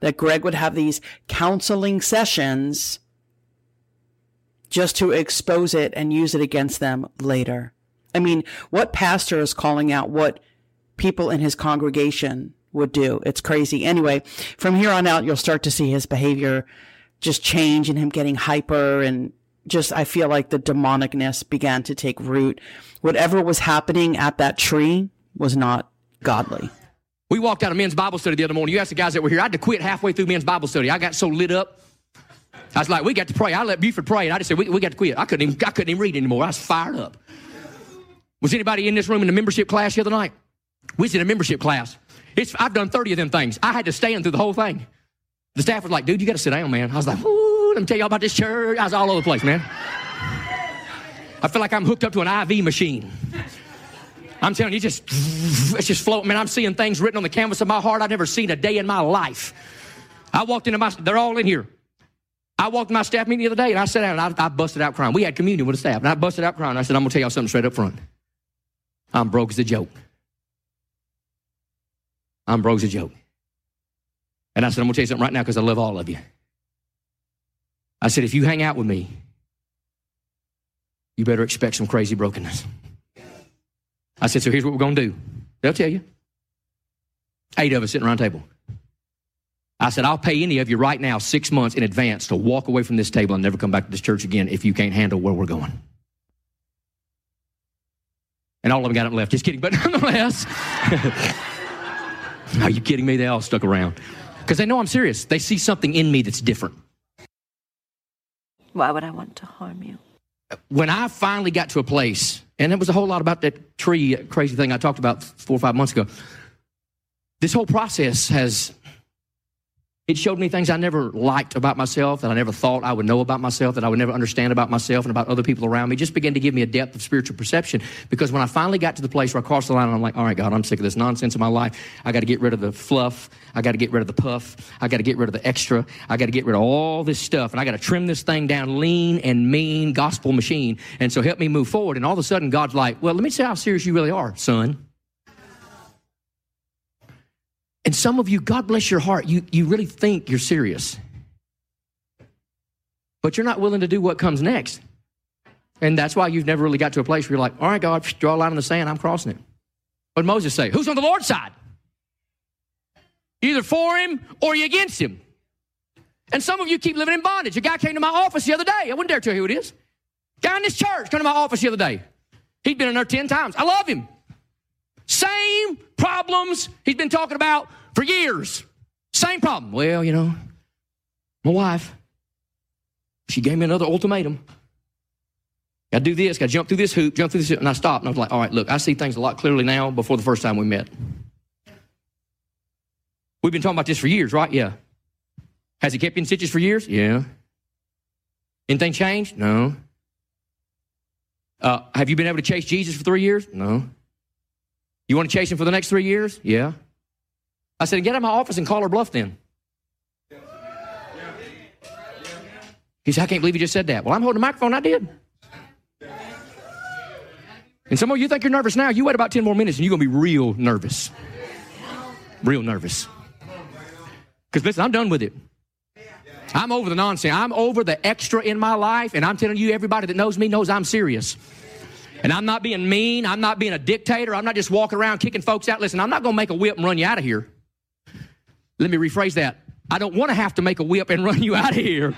that Greg would have these counseling sessions just to expose it and use it against them later. I mean, what pastor is calling out what people in his congregation would do? It's crazy. Anyway, from here on out, you'll start to see his behavior just change and him getting hyper, and just, I feel like the demonicness began to take root. Whatever was happening at that tree was not godly. We walked out of men's Bible study the other morning. You asked the guys that were here. I had to quit halfway through men's Bible study. I got so lit up. I was like, we got to pray. I let Buford pray, and I just said, we got to quit. I couldn't even read anymore. I was fired up. Was anybody in this room in the membership class the other night? We was in a membership class. I've done 30 of them things. I had to stand through the whole thing. The staff was like, dude, you got to sit down, man. I was like, ooh, let me tell y'all about this church. I was all over the place, man. I feel like I'm hooked up to an IV machine. I'm telling you, it's just floating. Man, I'm seeing things written on the canvas of my heart I've never seen a day in my life. They're all in here. I walked my staff meeting the other day, and I sat down, and I busted out crying. We had communion with the staff, and I busted out crying. I said, I'm going to tell y'all something straight up front. I'm broke as a joke. And I said, I'm going to tell you something right now because I love all of you. I said, if you hang out with me, you better expect some crazy brokenness. I said, so here's what we're going to do. They'll tell you. 8 of us sitting around a table. I said, I'll pay any of you right now 6 months in advance to walk away from this table and never come back to this church again if you can't handle where we're going. And all of them got up and left. Just kidding, but nonetheless... Are you kidding me? They all stuck around. Because they know I'm serious. They see something in me that's different. Why would I want to harm you? When I finally got to a place, and it was a whole lot about that tree crazy thing I talked about 4 or 5 months ago, this whole process it showed me things I never liked about myself, that I never thought I would know about myself, that I would never understand about myself and about other people around me. It just began to give me a depth of spiritual perception, because when I finally got to the place where I crossed the line and I'm like, all right, God, I'm sick of this nonsense in my life. I got to get rid of the fluff. I got to get rid of the puff. I got to get rid of the extra. I got to get rid of all this stuff, and I got to trim this thing down, lean and mean gospel machine, and so help me move forward. And all of a sudden, God's like, well, let me see how serious you really are, son. And some of you, God bless your heart, you really think you're serious. But you're not willing to do what comes next. And that's why you've never really got to a place where you're like, all right, God, draw a line in the sand, I'm crossing it. What'd Moses say? Who's on the Lord's side? Either for him or you against him. And some of you keep living in bondage. A guy came to my office the other day. I wouldn't dare tell you who it is. Guy in this church came to my office the other day. He'd been in there 10 times. I love him. Same problems he's been talking about for years. Same problem. Well, you know, my wife, she gave me another ultimatum. Got to do this, got to jump through this hoop, and I stopped, and I was like, all right, look, I see things a lot clearly now before the first time we met. We've been talking about this for years, right? Yeah. Has he kept you in stitches for years? Yeah. Anything changed? No. Have you been able to chase Jesus for 3 years? No. You want to chase him for the next 3 years? Yeah. I said, get out of my office and call her bluff then. He said, I can't believe you just said that. Well, I'm holding the microphone. I did. And some of you think you're nervous now. You wait about 10 more minutes and you're going to be real nervous. Real nervous. Because listen, I'm done with it. I'm over the nonsense. I'm over the extra in my life. And I'm telling you, everybody that knows me knows I'm serious. And I'm not being mean. I'm not being a dictator. I'm not just walking around kicking folks out. Listen, I'm not going to make a whip and run you out of here. Let me rephrase that. I don't want to have to make a whip and run you out of here.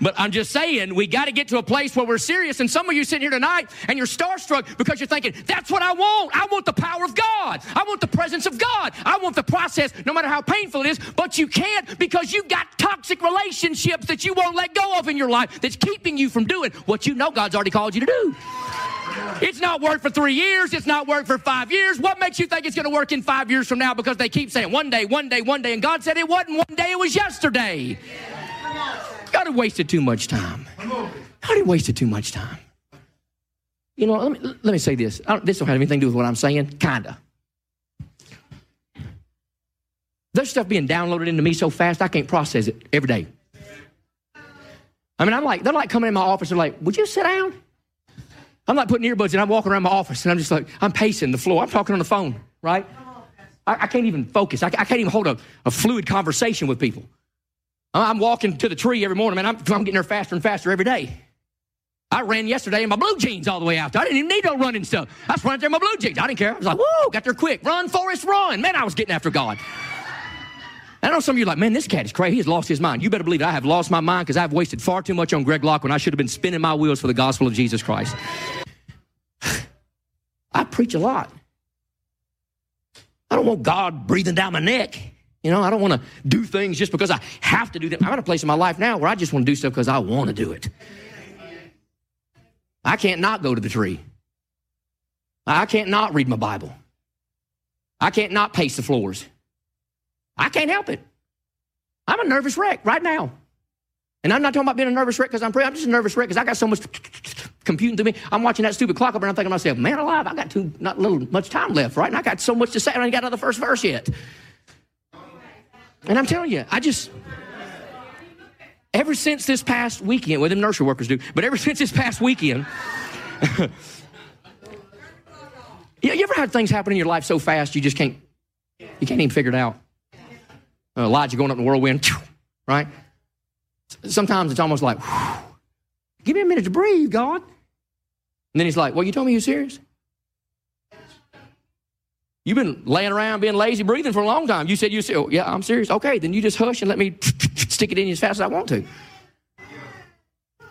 But I'm just saying, we got to get to a place where we're serious. And some of you sitting here tonight and you're starstruck because you're thinking, that's what I want. I want the power of God. I want the presence of God. I want the process, no matter how painful it is. But you can't, because you've got toxic relationships that you won't let go of in your life that's keeping you from doing what you know God's already called you to do. It's not worked for 3 years. It's not worked for 5 years. What makes you think it's going to work in 5 years from now? Because they keep saying one day. And God said it wasn't one day. It was yesterday. God had wasted too much time. You know, let me say this. This don't have anything to do with what I'm saying. Kinda. There's stuff being downloaded into me so fast I can't process it every day. I mean, I'm like, they're like coming in my office. They're like, would you sit down? I'm like putting earbuds in. I'm walking around my office and I'm just like, I'm pacing the floor. I'm talking on the phone, right? I can't even focus. I can't even hold a fluid conversation with people. I'm walking to the tree every morning, man. I'm getting there faster and faster every day. I ran yesterday in my blue jeans all the way out there. I didn't even need no running stuff. I just ran out there in my blue jeans. I didn't care. I was like, whoa, got there quick. Run, Forrest, run. Man, I was getting after God. I know some of you are like, man, this cat is crazy. He has lost his mind. You better believe it. I have lost my mind because I've wasted far too much on Greg Locke when I should have been spinning my wheels for the gospel of Jesus Christ. I preach a lot. I don't want God breathing down my neck. You know, I don't want to do things just because I have to do them. I'm at a place in my life now where I just want to do stuff because I want to do it. I can't not go to the tree. I can't not read my Bible. I can't not pace the floors. I can't help it. I'm a nervous wreck right now. And I'm not talking about being a nervous wreck because I'm praying. I'm just a nervous wreck because I got so much computing to me. I'm watching that stupid clock up and I'm thinking to myself, man alive, I got not much time left, right? And I got so much to say and I ain't got another first verse yet. And I'm telling you, ever since this past weekend, well, them nursery workers do, but ever since this past weekend, you ever had things happen in your life so fast you just can't even figure it out? Elijah going up in the whirlwind, right? Sometimes it's almost like, whew, give me a minute to breathe, God. And then he's like, well, you told me you're serious? You've been laying around being lazy, breathing for a long time. You said you're serious. Oh, yeah, I'm serious. Okay, then you just hush and let me stick it in you as fast as I want to.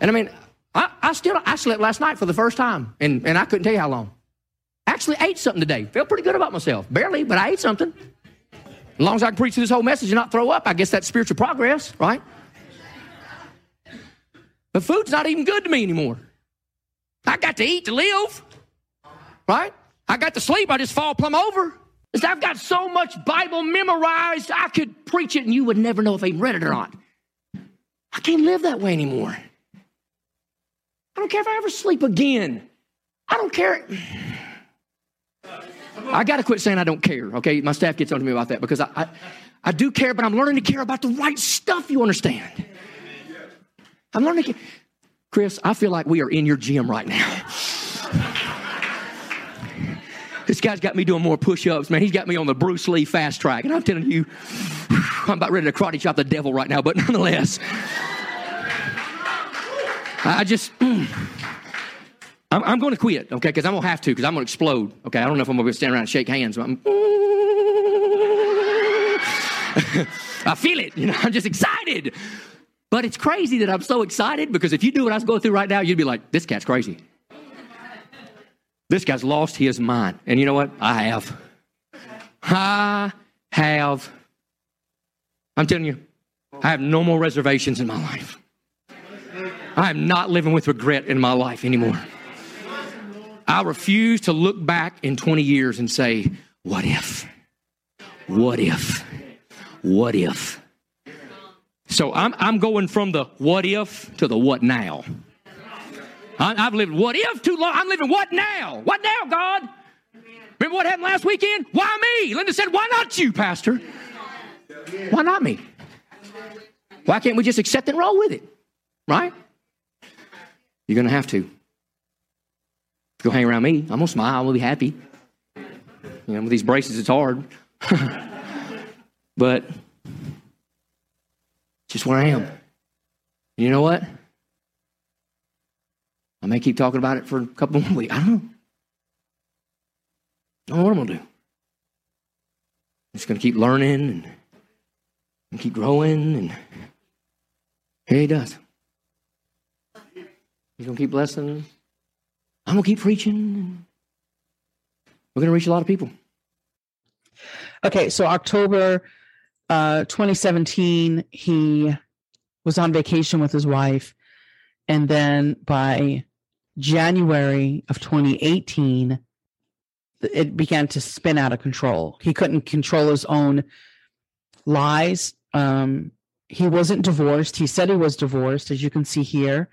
And I mean, I slept last night for the first time, and I couldn't tell you how long. Actually ate something today. Felt pretty good about myself. Barely, but I ate something. As long as I can preach through this whole message and not throw up, I guess that's spiritual progress, right? But food's not even good to me anymore. I got to eat to live, right? I got to sleep. I just fall plumb over. I've got so much Bible memorized, I could preach it and you would never know if I even read it or not. I can't live that way anymore. I don't care if I ever sleep again. I don't care. I got to quit saying I don't care, okay? My staff gets on to me about that because I do care, but I'm learning to care about the right stuff, you understand? I'm learning to care. Chris, I feel like we are in your gym right now. This guy's got me doing more push-ups, man. He's got me on the Bruce Lee fast track. And I'm telling you, I'm about ready to karate chop the devil right now, but nonetheless. I'm going to quit, okay, because I'm going to have to, because I'm going to explode. Okay, I don't know if I'm going to stand around and shake hands. But I feel it. You know, I'm just excited. But it's crazy that I'm so excited, because if you do what I was going through right now, you'd be like, this cat's crazy. This guy's lost his mind. And you know what? I have. I'm telling you, I have no more reservations in my life. I am not living with regret in my life anymore. I refuse to look back in 20 years and say, what if? What if? What if? So I'm going from the what if to the what now. I've lived what if too long. I'm living what now? What now, God? Remember what happened last weekend? Why me? Linda said, why not you, Pastor? Why not me? Why can't we just accept and roll with it? Right? You're going to have to. Go hang around me. I'm going to smile. I'm going to be happy. You know, with these braces, it's hard. But just where I am. You know what? I may keep talking about it for a couple more weeks. I don't know. I don't know what I'm going to do. I'm just going to keep learning and keep growing. And here he does. He's going to keep blessing. I'm going to keep preaching. We're going to reach a lot of people. Okay, so October 2017, he was on vacation with his wife. And then by January of 2018, it began to spin out of control. He couldn't control his own lies. He wasn't divorced. He said he was divorced, as you can see here.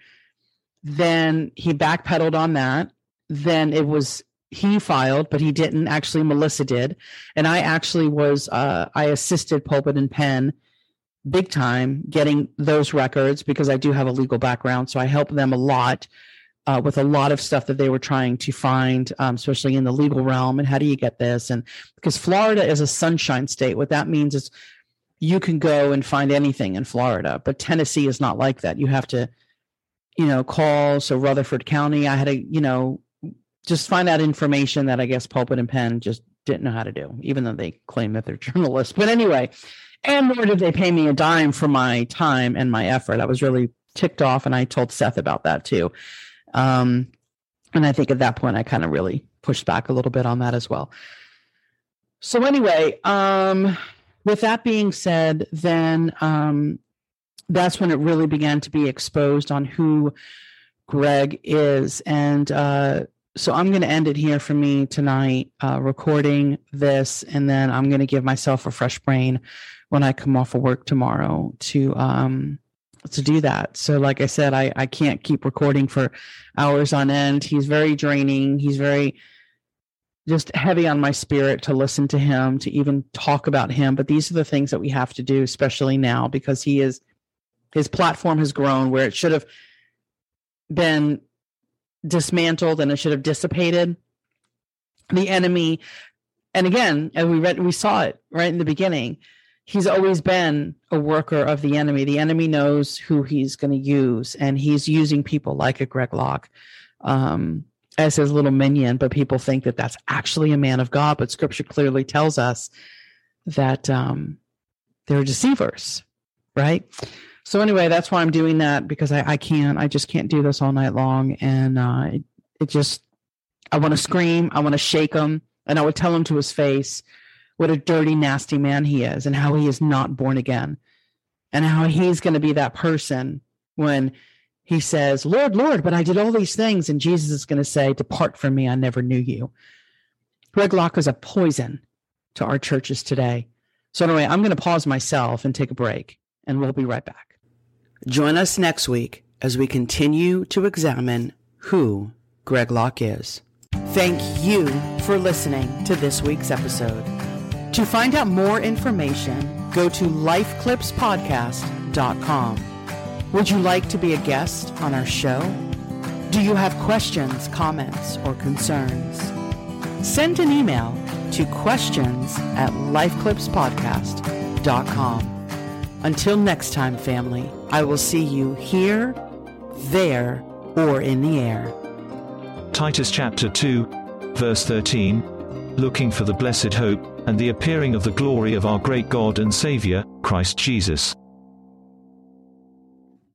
Then he backpedaled on that. Then it was he filed, but he didn't. Actually, Melissa did. And I actually was, I assisted Pulpit and Pen big time getting those records because I do have a legal background. So I helped them a lot with a lot of stuff that they were trying to find, especially in the legal realm. And how do you get this? And because Florida is a sunshine state, what that means is you can go and find anything in Florida, but Tennessee is not like that. You have to you know, calls. So Rutherford County, I had to, you know, just find out information that I guess Pulpit and Pen just didn't know how to do, even though they claim that they're journalists. But anyway, and nor did they pay me a dime for my time and my effort. I was really ticked off, and I told Seth about that too. And I think at that point, I kind of really pushed back a little bit on that as well. So anyway, with that being said, then that's when it really began to be exposed on who Greg is. And so I'm going to end it here for me tonight, recording this, and then I'm going to give myself a fresh brain when I come off of work tomorrow to do that. So like I said, I can't keep recording for hours on end. He's very draining. He's very just heavy on my spirit to listen to him, to even talk about him. But these are the things that we have to do, especially now, because his platform has grown where it should have been dismantled and it should have dissipated. The enemy, and again, and we saw it right in the beginning, he's always been a worker of the enemy. The enemy knows who he's going to use, and he's using people like a Greg Locke as his little minion. But people think that that's actually a man of God. But Scripture clearly tells us that they're deceivers, right? So anyway, that's why I'm doing that, because I just can't do this all night long. And I want to scream, I want to shake him, and I would tell him to his face what a dirty, nasty man he is, and how he is not born again, and how he's going to be that person when he says, "Lord, Lord, but I did all these things." And Jesus is going to say, "Depart from me. I never knew you." Greg Locke is a poison to our churches today. So anyway, I'm going to pause myself and take a break, and we'll be right back. Join us next week as we continue to examine who Greg Locke is. Thank you for listening to this week's episode. To find out more information, go to lifeclipspodcast.com. Would you like to be a guest on our show? Do you have questions, comments, or concerns? Send an email to questions@lifeclipspodcast.com. Until next time, family, I will see you here, there, or in the air. Titus chapter 2, verse 13, looking for the blessed hope and the appearing of the glory of our great God and Savior, Christ Jesus.